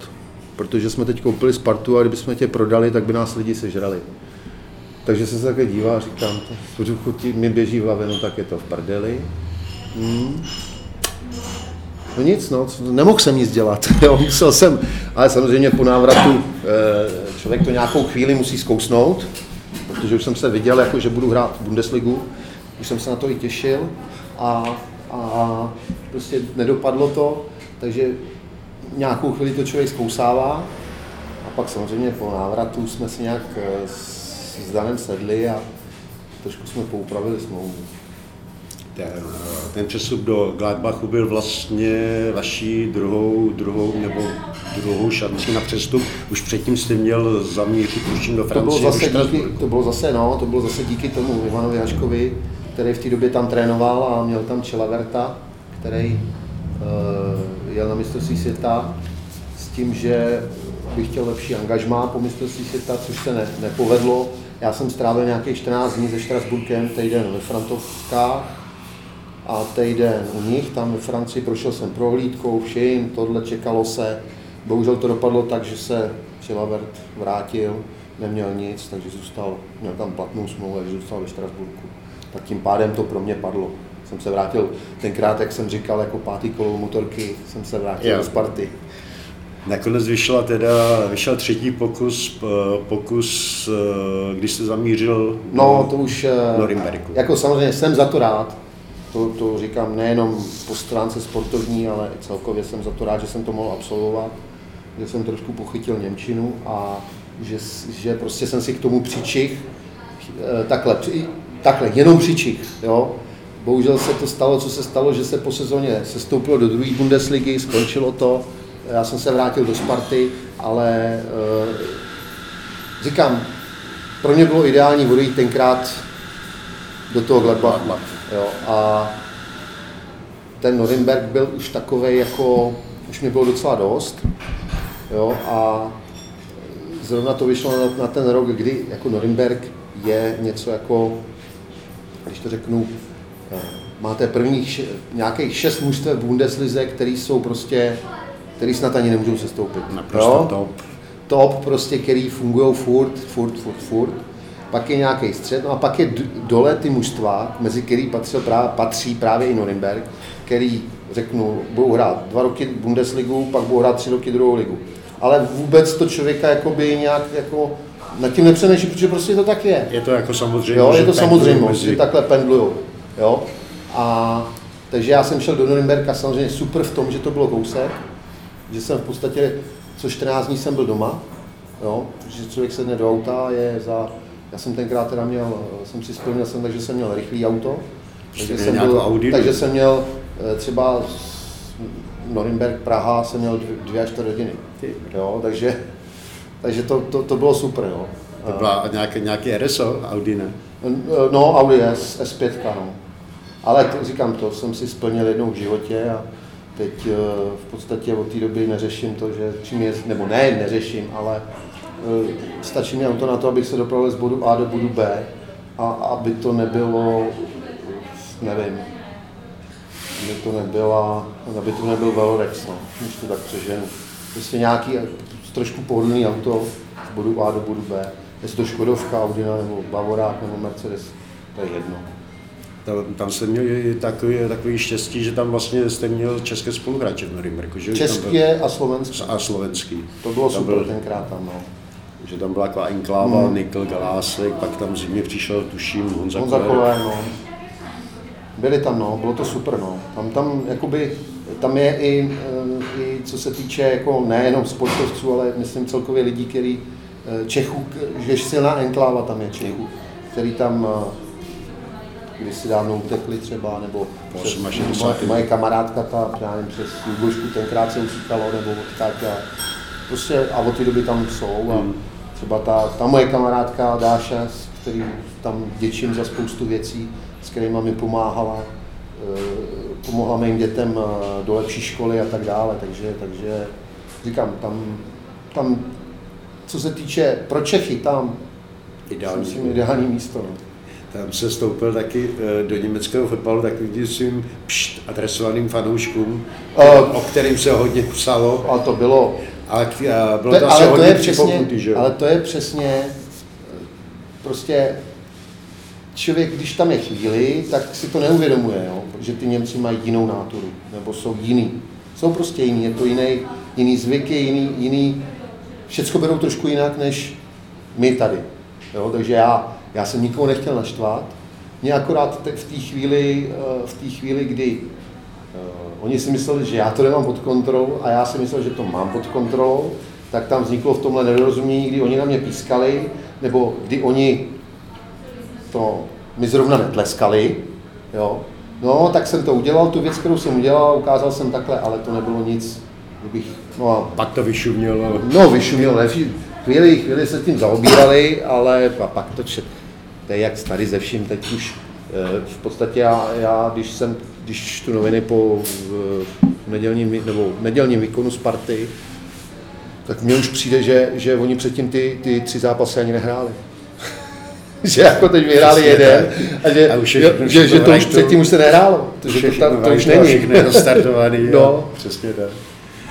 protože jsme teď koupili Spartu a kdybychom tě prodali, tak by nás lidi sežrali. Takže jsem se také díval a říkám, mi běží v hlavě, no tak je to v prdeli. Hmm. No nic, no, nemohl jsem nic dělat, jo, musel jsem, ale samozřejmě po návratu člověk to nějakou chvíli musí zkousnout, protože už jsem se viděl, jako, že budu hrát Bundesligu, už jsem se na to i těšil a, a prostě nedopadlo to, takže nějakou chvíli to člověk zkousává a pak samozřejmě po návratu jsme si nějak s, s Danem sedli a trošku jsme poupravili smlouvu. Ten, ten přestup do Gladbachu byl vlastně vaší druhou, druhou nebo druhou šanci na přestup. Už předtím jste měl zamířit tuším do Francie, do Štrasburku. To bylo zase, no, to bylo zase díky tomu Ivanovi Haškovi, který v té době tam trénoval a měl tam Čelaverta, který uh, jel na mistrovství světa s tím, že bych chtěl lepší angažmá po mistrovství světa, což se ne, nepovedlo. Já jsem strávil nějakých čtrnáct dní se Štrasburkem, týden ve Frantovkách, a týden u nich, tam ve Francii, prošel jsem prohlídkou, všim, tohle čekalo se. Bohužel to dopadlo tak, že se Chilavert vrátil, neměl nic, takže zůstal, měl tam platnou smlouvu, takže zůstal ve Štrasburku. Tak tím pádem to pro mě padlo. Jsem se vrátil tenkrát, jak jsem říkal, jako pátý kolo motorky, jsem se vrátil yeah. do Sparty. Nakonec vyšla teda, vyšel třetí pokus, pokus, když se zamířil do no, to už, Nürnbergu. Jako samozřejmě jsem za to rád. To, to říkám nejenom po stránce sportovní, ale celkově jsem za to rád, že jsem to mohl absolvovat, že jsem trošku pochytil němčinu a že, že prostě jsem si k tomu přičich, takhle, takhle jenom přičich, jo. Bohužel se to stalo, co se stalo, že se po sezóně sestoupilo do druhé Bundesligy, skončilo to, já jsem se vrátil do Sparty, ale říkám, pro mě bylo ideální odejít tenkrát do toho Gladbachu. Jo, a ten Nürnberg byl už takovej, jako, už mě bylo docela dost, jo, a zrovna to vyšlo na, na ten rok, kdy jako Nürnberg je něco jako, když to řeknu, máte prvních nějakých šest mužstev v Bundeslize, který jsou prostě, který snad ani nemůžou sestoupit. Naprosto top. Top prostě, který fungují furt, furt, furt, furt. Pak je nějaký střed, no a pak je dole ty mužstva, mezi který patří právě, patří právě i Nürnberg, který, řeknu, budou hrát dva roky Bundesligu, pak budou hrát tři roky druhou ligu. Ale vůbec to člověka jakoby nějak jako nad tím nepřemýšlí, protože prostě to tak je. Je to jako samozřejmě, jo, je to samozřejmě, mezi... že takhle pendlujou, jo. A takže já jsem šel do Nürnberga samozřejmě super v tom, že to bylo kousek, že jsem v podstatě, co čtrnáct dní jsem byl doma, jo, že člověk sedne do auta, je za... Já jsem tenkrát teda měl, jsem si vzpomněl jsem, takže jsem měl rychlý auto, takže jsem, byl, takže jsem měl třeba Norimberg, Praha, jsem měl dvě a čtvrt hodiny, jo, takže, takže to, to, to bylo super, jo. To byla nějaké, nějaké R S O, Audi, ne? No, Audi S pět, no. Ale to, říkám, to jsem si splnil jednou v životě a teď v podstatě od té doby neřeším to, že čím je, nebo ne, neřeším, ale stačí mi auto na to, abych se dopravil z bodu A do bodu B a aby to nebylo, nevím, aby to nebyla, aby to nebyl Velorex, no, když to tak přeženu. Prostě nějaký trošku pohodlný auto z bodu A do bodu B, jestli to Škodovka, Audina nebo Bavorák nebo Mercedes, to je jedno. Tam, tam jste měl takové, takové štěstí, že tam vlastně jste měl české spoluhráče v Norimberku, že? České a slovenské. A slovenský. To bylo tam super byl... tenkrát tam, no. Že tam byla taková enkláva, hmm. Nikl, Galásek, pak tam zimně přišel, tuším, Honza, Honza Kole, no. Byli tam, no, bylo to super, no. Tam, tam, jakoby, tam je i, i, co se týče, jako, nejenom sportovců, ale myslím celkově lidí, který Čechů, že silná enkláva tam je Čechů, který tam kdysi dávno utekli třeba, nebo přes, moje, moje kamarádka, ta, já nevím, přes Lubošku tenkrát se usíkalo, nebo odkáď a prostě, a od té doby tam jsou a hmm. třeba ta, ta moje kamarádka Dáša, s kterým tam děčím za spoustu věcí, s kterými mi pomáhala, pomohla mým dětem do lepší školy a tak dále, takže, takže říkám, tam, tam, co se týče pro Čechy, tam ideální, myslím, ideální místo. tam se stoupil taky do německého fotbalu takovým svým pšt adresovaným fanouškům, o kterým se hodně psalo. A to bylo. A bylo to asi hodně připokuty, že jo? Ale to je přesně, prostě člověk, když tam je chvíli, tak si to neuvědomuje, jo? Že ty Němci mají jinou náturu, nebo jsou jiný. Jsou prostě jiný, je to jiný, jiný zvyky, jiný, jiný, všecko berou trošku jinak, než my tady. Jo? Takže já, já jsem nikoho nechtěl naštvat. Mě akorát v té chvíli, v té chvíli, kdy oni si mysleli, že já to nemám pod kontrolou a já si myslel, že to mám pod kontrolou, tak tam vzniklo v tomhle nedorozumění, kdy oni na mě pískali, nebo kdy oni to mi zrovna netleskali, jo. No, tak jsem to udělal, tu věc, kterou jsem udělal, ukázal jsem takhle, ale to nebylo nic, kdybych, no a... Pak to vyšumělo. No, vyšumělo, ne, chvíli, chvíli se tím zaobírali, ale a pak to čet. To je jak tady ze vším, teď už v podstatě já, já když jsem, když čtu noviny po v, v nedělním, nebo nedělním výkonu Sparty, tak mně už přijde, že, že oni předtím ty, ty tři zápasy ani nehráli. Že jako teď vyhráli jeden a že, a už je, jo, že, že to už předtím už se nehrálo. To, že to, ta, to už není. Všechno je rozstartovaný. No. Přesně tak.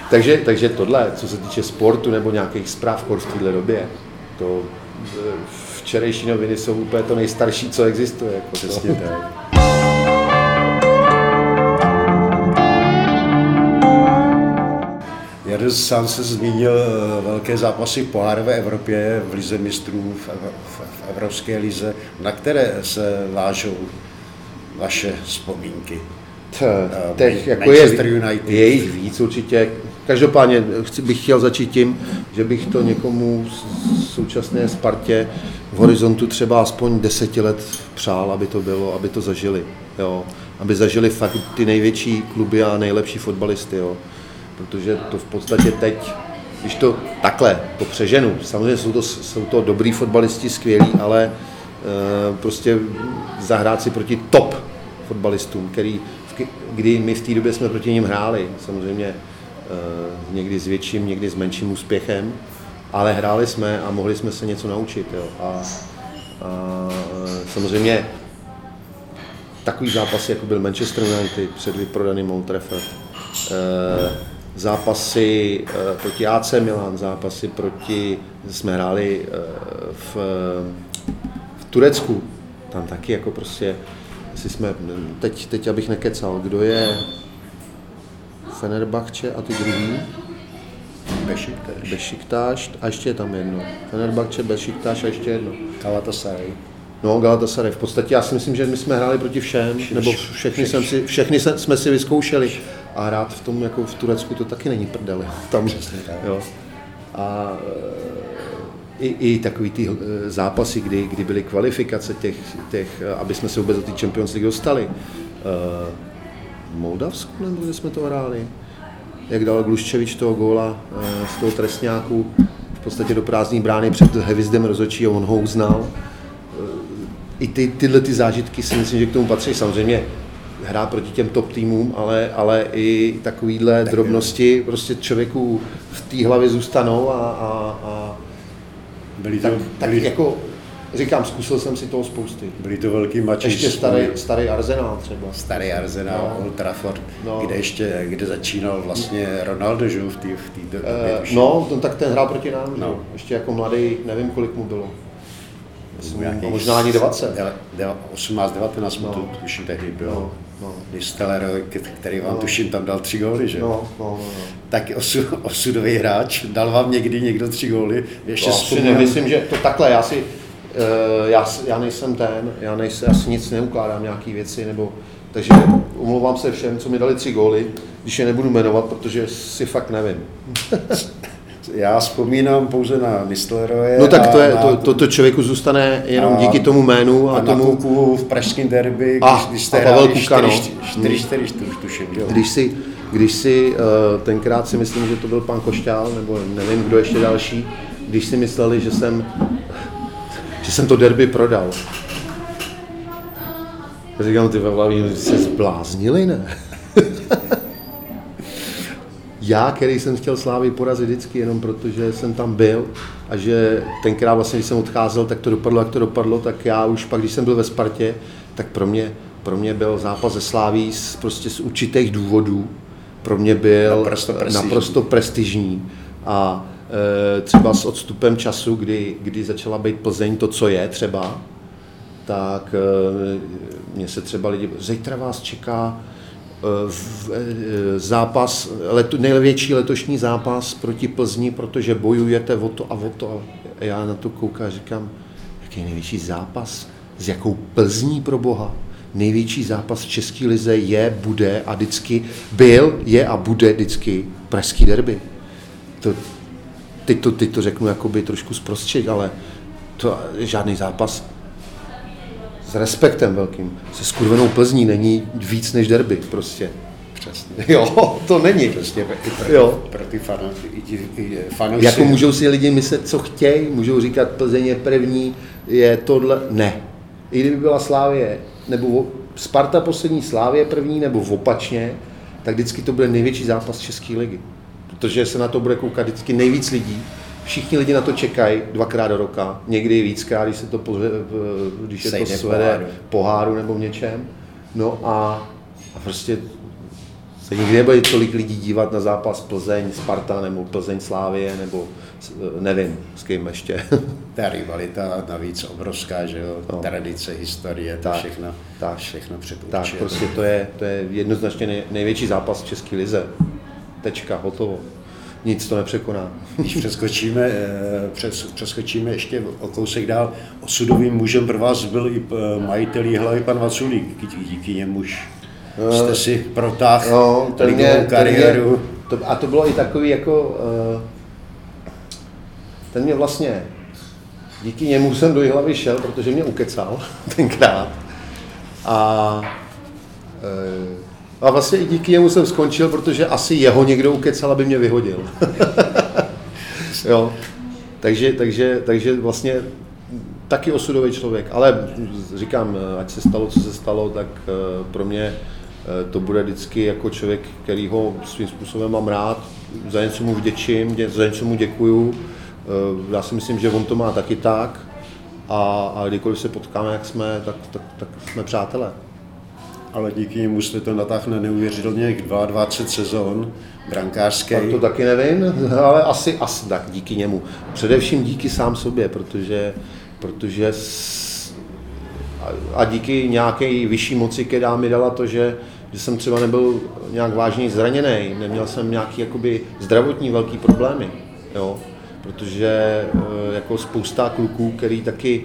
Takže, takže tohle, co se týče sportu nebo nějakých zpráv v této době, to včerejší noviny jsou úplně to nejstarší, co existuje. Jako přesně tak. Jaro, sám se zmínil velké zápasy pohárové Evropě, v lize mistrů, v evropské lize, na které se vážou vaše vzpomínky? Teď jako je, je jich víc určitě. Každopádně bych chtěl začít tím, že bych to někomu v současné Spartě v horizontu třeba aspoň deseti let přál, aby to bylo, aby to zažili. Jo. Aby zažili fakt ty největší kluby a nejlepší fotbalisty. Jo. Protože to v podstatě teď, když to takhle, to přeženu, samozřejmě jsou to, jsou to dobrý fotbalisti, skvělí, ale e, prostě zahrát si proti top fotbalistům, který, kdy my v té době jsme proti nim hráli, samozřejmě e, někdy s větším, někdy s menším úspěchem, ale hráli jsme a mohli jsme se něco naučit. Jo. A, a samozřejmě takový zápas, jako byl Manchester United před vyprodaným Old Trafford, e, zápasy proti á cé Milan, zápasy proti, jsme hráli v, v Turecku, tam taky jako prostě, jestli jsme, teď, teď abych nekecal, kdo je Fenerbahce a ty druhý? Beşiktaş. Beşiktaş a ještě je tam jedno. Fenerbahce, Beşiktaş a ještě jedno. Galatasaray. No, Galatasaray, v podstatě já si myslím, že my jsme hráli proti všem, vš, nebo všechny, vš, jsem si, všechny jsme si vyzkoušeli. A hrát v tom, jako v Turecku, to taky není prdele. Tam, přesně, jo. A e, i, i takový ty zápasy, kdy, kdy byly kvalifikace těch, těch, aby jsme se vůbec do té Champions League dostali. E, Moldavsku, nebo kde jsme to hráli? Jak dal Gluščevič toho góla e, z toho trestňáku, v podstatě do prázdné brány před hvězdem rozhodčího, on ho uznal. E, I ty, tyhle ty zážitky si myslím, že k tomu patří samozřejmě. Hrát proti těm top týmům, ale, ale i takovýhle tak drobnosti je. Prostě člověku v té hlavě zůstanou a, a, a byli to, tak, byli... tak jako říkám, zkusil jsem si toho spousty. Byli to velký mači. Ještě starý, starý Arsenal třeba. Starý Arsenal, no. Old Trafford, no. Kde ještě, kde začínal vlastně Ronaldo, že v té v době uh, už. No, tak ten hrál proti nám, no. Ještě jako mladý, nevím kolik mu bylo. No, možná ani dvacet. osmnáct devatenáct mu to tuším tehdy bylo. No. No. Distelerovi, který vám no. tuším, tam dal tři góly, že? No, no, no. Tak osu, osudový hráč, dal vám někdy někdo tři góly, ještě no, vzpomínám. Myslím, že to takhle, já si, já, já nejsem ten, já, nejsem, já si nic neukládám, nějaký věci, nebo, takže omlouvám se všem, co mi dali tři góly, když je nebudu jmenovat, protože si fakt nevím. Já vzpomínám pouze na Nistleroje. No tak to, je, na, to, to, to člověku zůstane jenom a, díky tomu jménu. A, a tomu... na Kuku v pražském derby, když, když jste hráli čtyři čtyři, tuším. Když si, když si tenkrát si myslím, že to byl pan Košťál, nebo nevím, kdo ještě další, když si mysleli, že jsem, že jsem to derby prodal. Říkám, ty ve hlavě, že se zbláznili, ne? já, který jsem chtěl Slávii porazit vždycky, jenom protože jsem tam byl a že tenkrát vlastně, když jsem odcházel, tak to dopadlo, jak to dopadlo, tak já už pak, když jsem byl ve Spartě, tak pro mě, pro mě byl zápas ze Slavií prostě z určitých důvodů, pro mě byl naprosto prestižní, naprosto prestižní. A e, třeba s odstupem času, kdy, kdy začala být Plzeň to, co je třeba, tak e, mě se třeba lidi, zítra vás čeká V zápas, leto, největší letošní zápas proti Plzni, protože bojujete o to a o to. A já na to koukám a říkám, jaký největší zápas, s jakou Plzní pro Boha. Největší zápas v české lize je, bude a vždycky byl, je a bude vždycky pražský derby. To, teď, to, teď to řeknu jakoby trošku zprostřed, ale to žádný zápas s respektem velkým, se skurvenou Plzní není víc než derby, prostě. Přesně. Jo, to není. Přesně, pro ty fanoušky. Jako můžou si lidi myslet, co chtějí, můžou říkat, Plzeň je první, je tohle, ne. I kdyby byla Slávie, nebo Sparta poslední, Slávie první, nebo opačně, tak vždycky to bude největší zápas české ligy. Protože se na to bude koukat vždycky nejvíc lidí. Všichni lidi na to čekají dvakrát do roka, někdy i víckrát, když se to, když je to svede poháru. poháru nebo v něčem. No a, a prostě se nikdy nebude tolik lidí dívat na zápas Plzeň, Sparta nebo Plzeň, Slávie nebo nevím, s kým ještě. Ta rivalita navíc obrovská, že jo, no. Tradice, historie, to tak, všechno, tak, všechno předurčuje. Tak prostě to je, to je jednoznačně nej, největší zápas v české lize. Tečka, hotovo. Nic to nepřekoná. Když přeskočíme, přes, přeskočíme ještě o kousek dál, osudovým mužem pro vás byl i majitel Jihlavy pan Vaculík, díky němuž jste si protáhl no, ligovou kariéru. Ten mě, to, a to bylo i takový jako, ten mě vlastně, díky němu jsem do Jihlavy šel, protože mě ukecal tenkrát. A e, A vlastně i díky němu jsem skončil, protože asi jeho někdo ukecal, aby mě vyhodil. Jo. Takže, takže, takže vlastně taky osudový člověk. Ale říkám, ať se stalo, co se stalo, tak pro mě to bude vždycky jako člověk, kterýho svým způsobem mám rád. Za něco mu vděčím, za něco mu děkuju. Já si myslím, že on to má taky tak. A, a kdykoliv se potkáme, jak jsme, tak, tak, tak jsme přátelé. Ale díky němu jste to natáhne neuvěřitelně dvacet dva sezon brankářský. Tak to taky nevím, ale asi, asi tak díky němu. Především díky sám sobě, protože, protože s, a díky nějaké vyšší moci, která mi dala to, že, že jsem třeba nebyl nějak vážně zraněný, neměl jsem nějaký jakoby zdravotní velký problémy, jo? Protože jako spousta kluků, který taky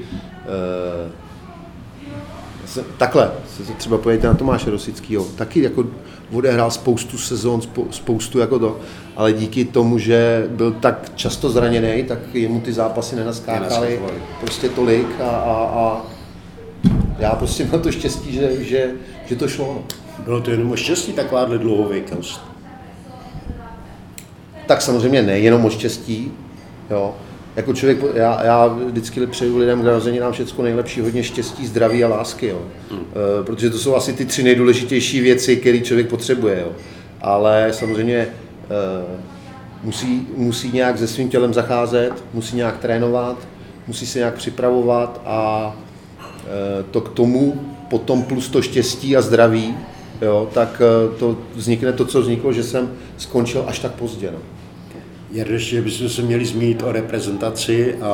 e, takhle, třeba pojďte na Tomáše Rosickýho, taky jako odehrál spoustu sezon, spoustu jako to, ale díky tomu, že byl tak často zraněný, tak jemu ty zápasy nenaskákaly prostě tolik a, a, a já prostě mám to štěstí, že, že, že to šlo. Bylo to jenom o štěstí, takováhle dlouhověkost? Tak samozřejmě ne, jenom o štěstí, jo. Jako člověk, já, já vždycky přeju lidem k narozeninám všecko nejlepší, hodně štěstí, zdraví a lásky, jo. Mm. E, protože to jsou asi ty tři nejdůležitější věci, které člověk potřebuje, jo. Ale samozřejmě e, musí, musí nějak se svým tělem zacházet, musí nějak trénovat, musí se nějak připravovat a e, to k tomu potom plus to štěstí a zdraví, jo, tak e, to vznikne to, co vzniklo, že jsem skončil až tak pozdě, no. Ještě bychom se měli zmínit o reprezentaci a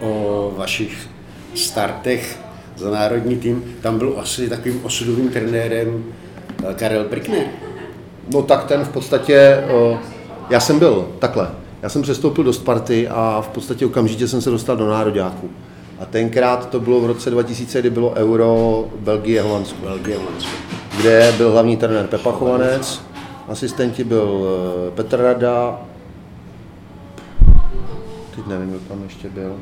o vašich startech za národní tým. Tam byl asi takovým osudovým trenérem Karel Brückner. No tak ten v podstatě, já jsem byl takhle, já jsem přestoupil do Sparty a v podstatě okamžitě jsem se dostal do nároďáků. A tenkrát to bylo v roce dva tisíce, kdy bylo Euro Belgie-Holandsko, Belgie-Holandsko, kde byl hlavní trenér Pepa Chovanec. Asistenti byl Petr Rada, teď nevím, kdo tam ještě byl,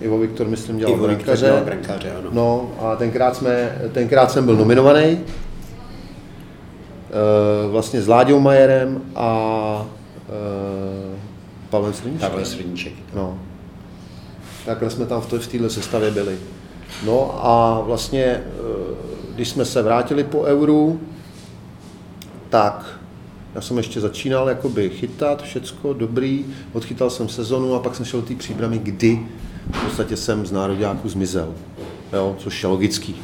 Ivo Viktor, myslím, dělal brankaře, no a tenkrát, jsme, tenkrát jsem byl nominovaný, vlastně s Láďou Majerem a Pavlem Srdníček, no, takhle jsme tam v této sestavě byli, no a vlastně když jsme se vrátili po euru, tak. Já jsem ještě začínal jakoby chytat, všecko dobrý, odchytal jsem sezonu a pak jsem šel do té Příbramy, kdy v podstatě jsem z nároďáku zmizel, jo, což je logický.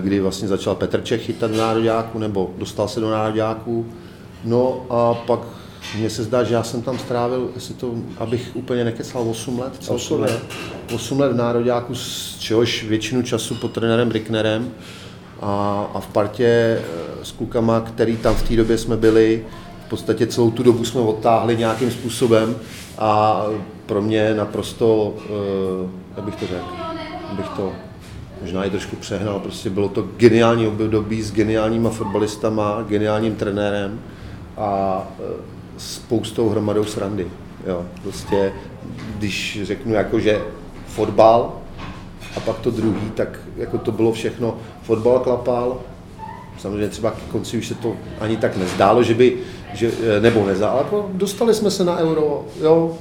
Kdy vlastně začal Petr Čech chytat v nároďáku, nebo dostal se do nároďáku, no a pak mně se zdá, že já jsem tam strávil, jestli to, abych úplně nekecal, osm let celkově. osm let v nároďáku, z čehož většinu času pod trenérem Ricknerem a, a v partě s klukama, který tam v té době jsme byli, v podstatě celou tu dobu jsme odtáhli nějakým způsobem a pro mě naprosto, jak bych to řekl, bych to možná i trošku přehnal, prostě bylo to geniální období s geniálníma fotbalistama, geniálním trenérem a spoustou hromadou srandy. Jo, prostě, když řeknu jako, že fotbal a pak to druhý, tak jako to bylo všechno, fotbal klapal, samozřejmě třeba k konci už se to ani tak nezdálo, že by, že, nebo nezdálo, jako dostali jsme se na euro, jo,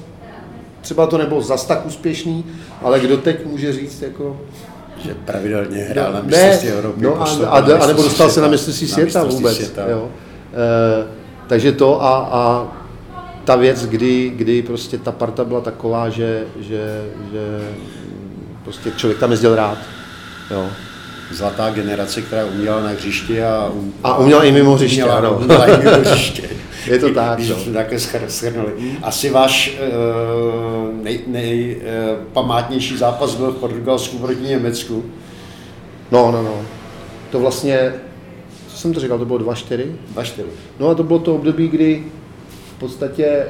třeba to nebylo zas tak úspěšný, ale kdo teď může říct, jako, že pravidelně hrál na mistrovství Evropy, no, a, a, a nebo dostal se na mistrovství světa vůbec, světa. Jo. E, takže to a, a ta věc, kdy, kdy prostě ta parta byla taková, že, že, že prostě člověk tam jezdil rád, jo. Zlatá generace, která uměla na hřišti a, um, a uměla i mimo hřiště, uměla, ano. Uměla i mimo hřiště. Je to tak, když to také shrnuli. Asi váš uh, nejpamátnější nej, uh, zápas byl v Portugalsku proti Německu. No, no, no. To vlastně, co jsem to říkal, to bylo dva čtyři? dva čtyři. No a to bylo to období, kdy v podstatě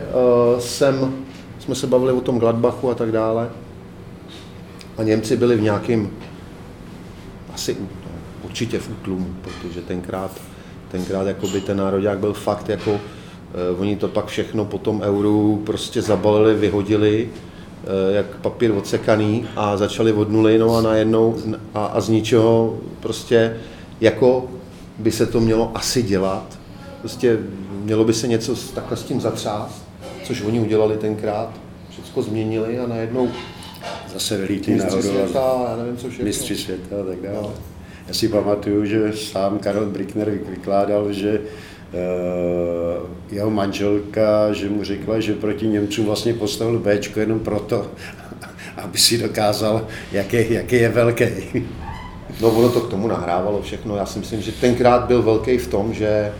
uh, jsem, jsme se bavili o tom Gladbachu a tak dále. A Němci byli v nějakým asi určitě v útlumu, protože tenkrát, tenkrát jakoby ten nároďák byl fakt jako, eh, oni to pak všechno po tom euru prostě zabalili, vyhodili, eh, jak papír odsekaný a začali od nuly, no a najednou a, a z ničeho prostě jako by se to mělo asi dělat, prostě mělo by se něco takhle s tím zatřást, což oni udělali tenkrát, všechno změnili a najednou zase vylítli nahoru, mistři světa a tak dále. No. Já si pamatuju, že sám Karel Brickner vykládal, že uh, jeho manželka, že mu řekla, že proti Němcům vlastně postavil béčko jenom proto, aby si dokázal, jaký, jaký je velký. No ono to k tomu nahrávalo všechno. Já si myslím, že tenkrát byl velký v tom, že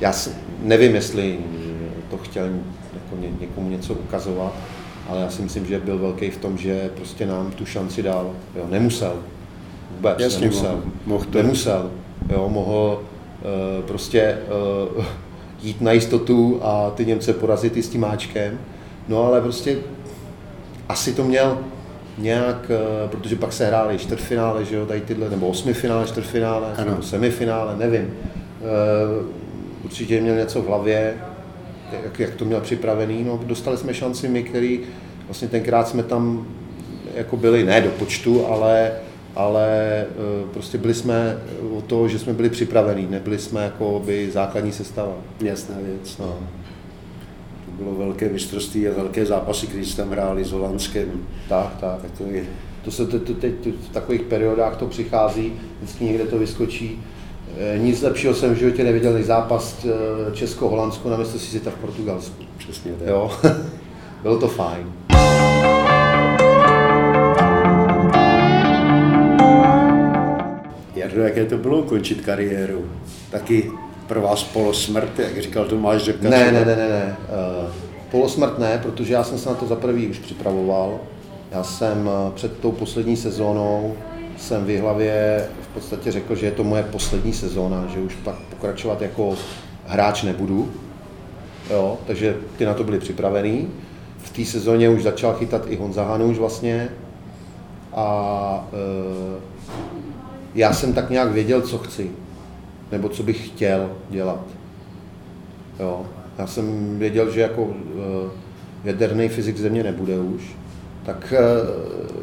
já nevím, jestli to chtěl jako ně, někomu něco ukazovat, ale já si myslím, že byl velký v tom, že prostě nám tu šanci dal. Jo, nemusel. Vůbec jasně, nemusel. Mohl, mohl nemusel. Jo, mohl e, prostě e, jít na jistotu a ty Němce porazit i s tím máčkem. No ale prostě asi to měl nějak, e, protože pak se hrály čtvrtfinále, že jo, tady tyhle, nebo osmifinále, čtvrtfinále, ano. Nebo semifinále, nevím. E, určitě měl něco v hlavě. Jak, jak to měl připravený, no dostali jsme šanci my, který vlastně tenkrát jsme tam jako byli, ne do počtu, ale, ale prostě byli jsme o to, že jsme byli připravení, nebyli jsme jako by základní sestava. Jasná věc, no. To bylo velké mistrovství a velké zápasy, když tam hráli s Holandskem. Tak, tak. tak to, je. to se to, to, teď to, v takových periodách to přichází, vždycky někde to vyskočí. Nic lepšího jsem v životě neviděl než zápas Česko-Holandsko na mistrovství světa v Portugalsku. Přesně tak. Jo. Bylo to fajn. Jardo, jaké to bylo ukončit kariéru? Taky pro vás polosmrt, jak říkal Tomáš Řepka? Ne, ne, ne, ne, ne. Polosmrt ne, protože já jsem se na to za prvý už připravoval. Já jsem před tou poslední sezónou jsem v Jihlavě v podstatě řekl, že je to moje poslední sezóna, že už pak pokračovat jako hráč nebudu, jo, takže ty na to byli připravený. V té sezóně už začal chytat i Honza Hanuš vlastně a e, já jsem tak nějak věděl, co chci, nebo co bych chtěl dělat. Jo. Já jsem věděl, že jako e, jaderný fyzik ze mě nebude už. Tak,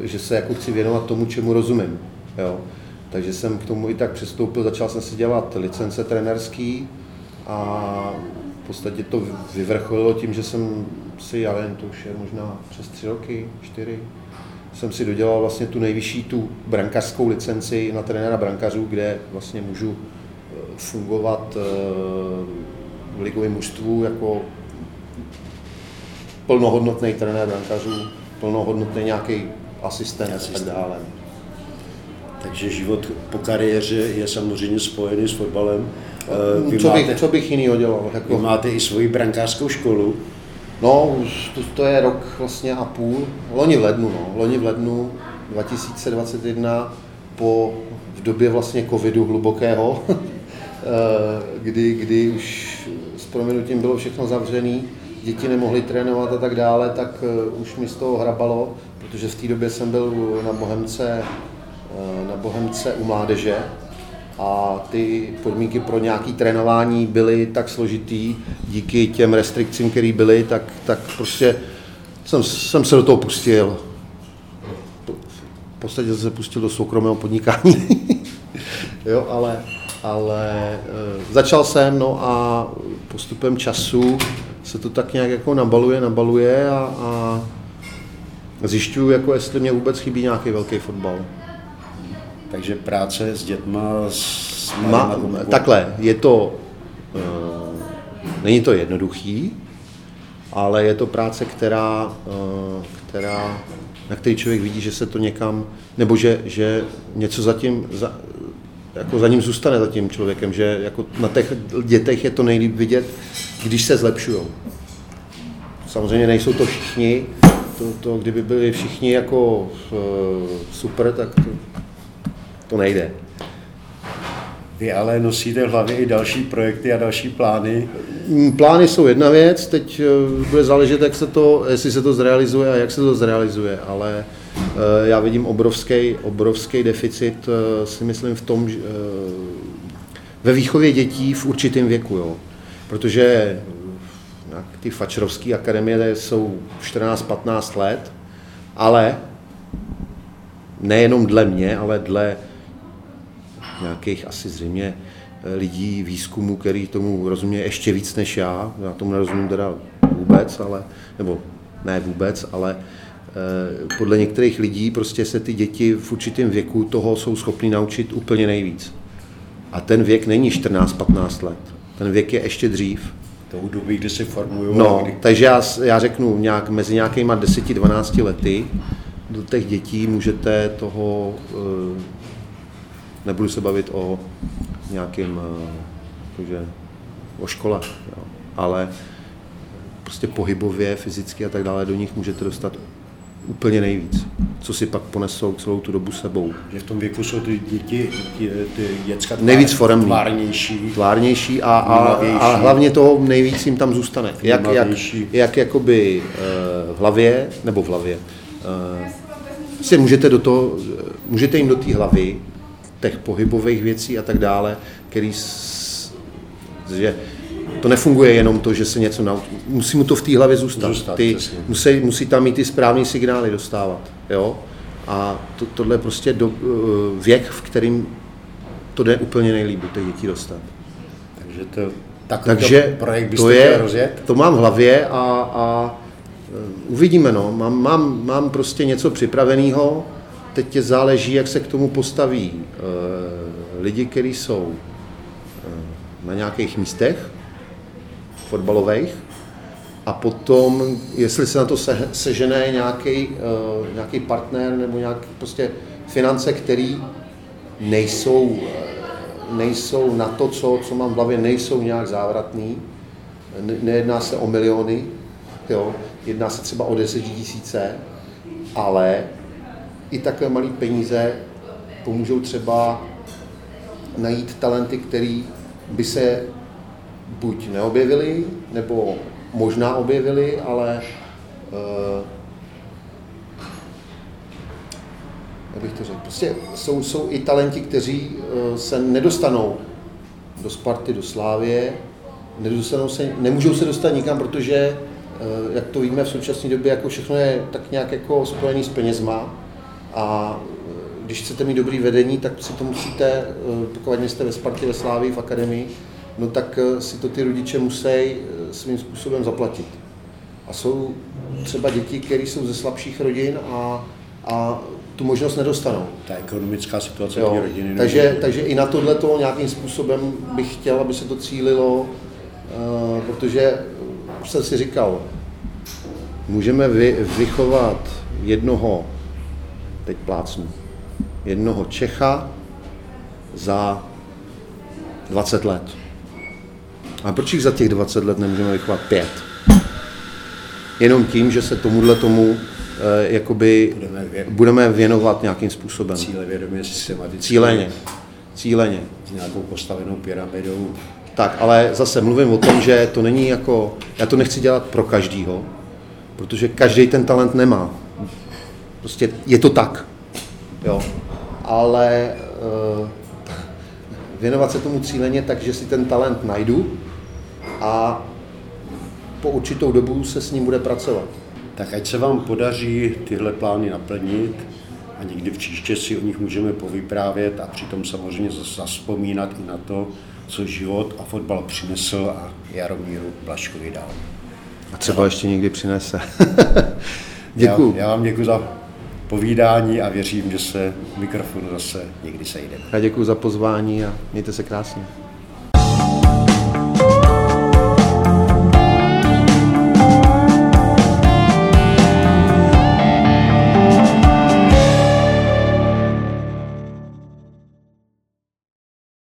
že se jako chci věnovat tomu, čemu rozumím, jo. Takže jsem k tomu i tak přistoupil, začal jsem si dělat licence trenérský a v podstatě to vyvrcholilo tím, že jsem si, já nevím, to už je možná přes tři roky, čtyři, jsem si dodělal vlastně tu nejvyšší, tu brankařskou licenci na trenéra brankařů, kde vlastně můžu fungovat v ligovém mužstvu jako plnohodnotný trenér brankářů, plnohodnotný nějaký asistent a tak dále. Takže život po kariéře je samozřejmě spojený s fotbalem. Vy co, máte, bych, co bych jinýho dělal? Jako... Vy máte i svoji brankářskou školu. No, už to, to je rok vlastně a půl. Loni v lednu, no. Loni v lednu dva tisíce dvacet jedna, po v době vlastně covidu hlubokého, kdy, kdy už s prominutím bylo všechno zavřené, děti nemohly trénovat a tak dále, tak už mi z toho hrabalo, protože v té době jsem byl na Bohemce, na Bohemce u mládeže a ty podmínky pro nějaké trénování byly tak složitý, díky těm restrikcím, které byly, tak, tak prostě jsem, jsem se do toho pustil. V podstatě jsem se pustil do soukromého podnikání, jo, ale, ale začal jsem, no a postupem času se to tak nějak jako nabaluje, nabaluje a, a zjišťuju, jako jestli mě vůbec chybí nějaký velký fotbal. Takže práce s dětma, s Ma, takhle, je to, uh, není to jednoduchý, ale je to práce, která, uh, která, na který člověk vidí, že se to někam, nebo že, že něco za tím, za, jako za ním zůstane za tím člověkem, že jako na těch dětech je to nejlíp vidět, když se zlepšujou. Samozřejmě nejsou to všichni, to, to kdyby byli všichni jako uh, super, tak to... To nejde. Vy ale nosíte v hlavě i další projekty a další plány? Plány jsou jedna věc, teď bude záležet, jak se to, jestli se to zrealizuje a jak se to zrealizuje, ale já vidím obrovský, obrovský deficit, si myslím, v tom, že ve výchově dětí v určitém věku, jo. Protože ty fačrovské akademie jsou čtrnáct patnáct let, ale nejenom dle mě, ale dle nějakých asi zřejmě lidí, výzkumu, který tomu rozumí ještě víc než já, já tomu nerozumím teda vůbec, ale, nebo ne vůbec, ale eh, podle některých lidí prostě se ty děti v určitém věku toho jsou schopni naučit úplně nejvíc. A ten věk není čtrnáct patnáct let, ten věk je ještě dřív. Tou doby, kdy se formují. No, kdy... takže já, já řeknu, nějak, mezi nějakýma deset dvanáct lety do těch dětí můžete toho... Nebudu se bavit o nějakým, jakože, o škole, jo. Ale prostě pohybově, fyzicky a tak dále, do nich můžete dostat úplně nejvíc, co si pak ponesou celou tu dobu sebou. Že v tom věku jsou ty děti, ty, ty děcka tvár, tvárnější, tvárnější a, a, a hlavně toho nejvíc jim tam zůstane. Jak, jak, jak jakoby v hlavě, nebo v hlavě, si můžete, do toho, můžete jim do té hlavy, těch pohybových věcí a tak dále, který, že to nefunguje jenom to, že se něco naučí, musí mu to v té hlavě zůstat, zůstat ty, musí, musí tam i ty správné signály dostávat, jo, a to, tohle je prostě do, věk, v kterým to jde úplně nejlíp do těch dětí dostat. Takže to, Takže projekt byste to je, rozjet? To mám v hlavě a, a uvidíme, no. Mám, mám, mám prostě něco připraveného. Teď záleží, jak se k tomu postaví e, lidi, kteří jsou e, na nějakých místech fotbalových, a potom, jestli se na to se, sežene nějaký e, nějaký partner nebo nějaký prostě finance, které nejsou, e, nejsou na to, co, co mám v hlavě, nejsou nějak závratný. Ne, nejedná se o miliony, jo, jedná se třeba o deset tisíc, ale i takové malé peníze pomůžou třeba najít talenty, které by se buď neobjevily, nebo možná objevily, ale eh, jak bych to řekl, prostě jsou, jsou i talenti, kteří eh, se nedostanou do Sparty, do Slávie, nedostanou se, nemůžou se dostat nikam, protože eh, jak to víme v současné době, jako všechno je tak nějak jako spojený s penězma. A když chcete mít dobrý vedení, tak si to musíte, pokud jste ve Spartě, ve Slávii, v akademii, no tak si to ty rodiče musí svým způsobem zaplatit. A jsou třeba děti, které jsou ze slabších rodin a a tu možnost nedostanou. Ta ekonomická situace té rodiny. Takže, takže i na tohle to nějakým způsobem bych chtěl, aby se to cílilo, protože jsem si říkal, můžeme vy, vychovat jednoho, teď plácnu, jednoho Čecha za dvacet let. A proč jich za těch dvacet let nemůžeme vychovat pět? Jenom tím, že se tomuhle tomu eh, jakoby budeme věnovat. budeme věnovat nějakým způsobem. Cílevědomě, systematicky. Cíleně. Cíleně. S nějakou postavenou pyramidou. Tak, ale zase mluvím o tom, že to není jako, já to nechci dělat pro každýho, protože každý ten talent nemá. Prostě je to tak. Jo. Ale eh, věnovat se tomu cíleně tak, že si ten talent najdu a po určitou dobu se s ním bude pracovat. Tak ať se vám podaří tyhle plány naplnit a někdy v příště si o nich můžeme povyprávět a přitom samozřejmě zazpomínat i na to, co život a fotbal přinesl a Jaromíru Blažkovi dal. A třeba já ještě někdy přinese. Děkuju. Já, já vám děkuju za povídání a věřím, že se mikrofon zase někdy sejde. Já děkuju za pozvání a mějte se krásně.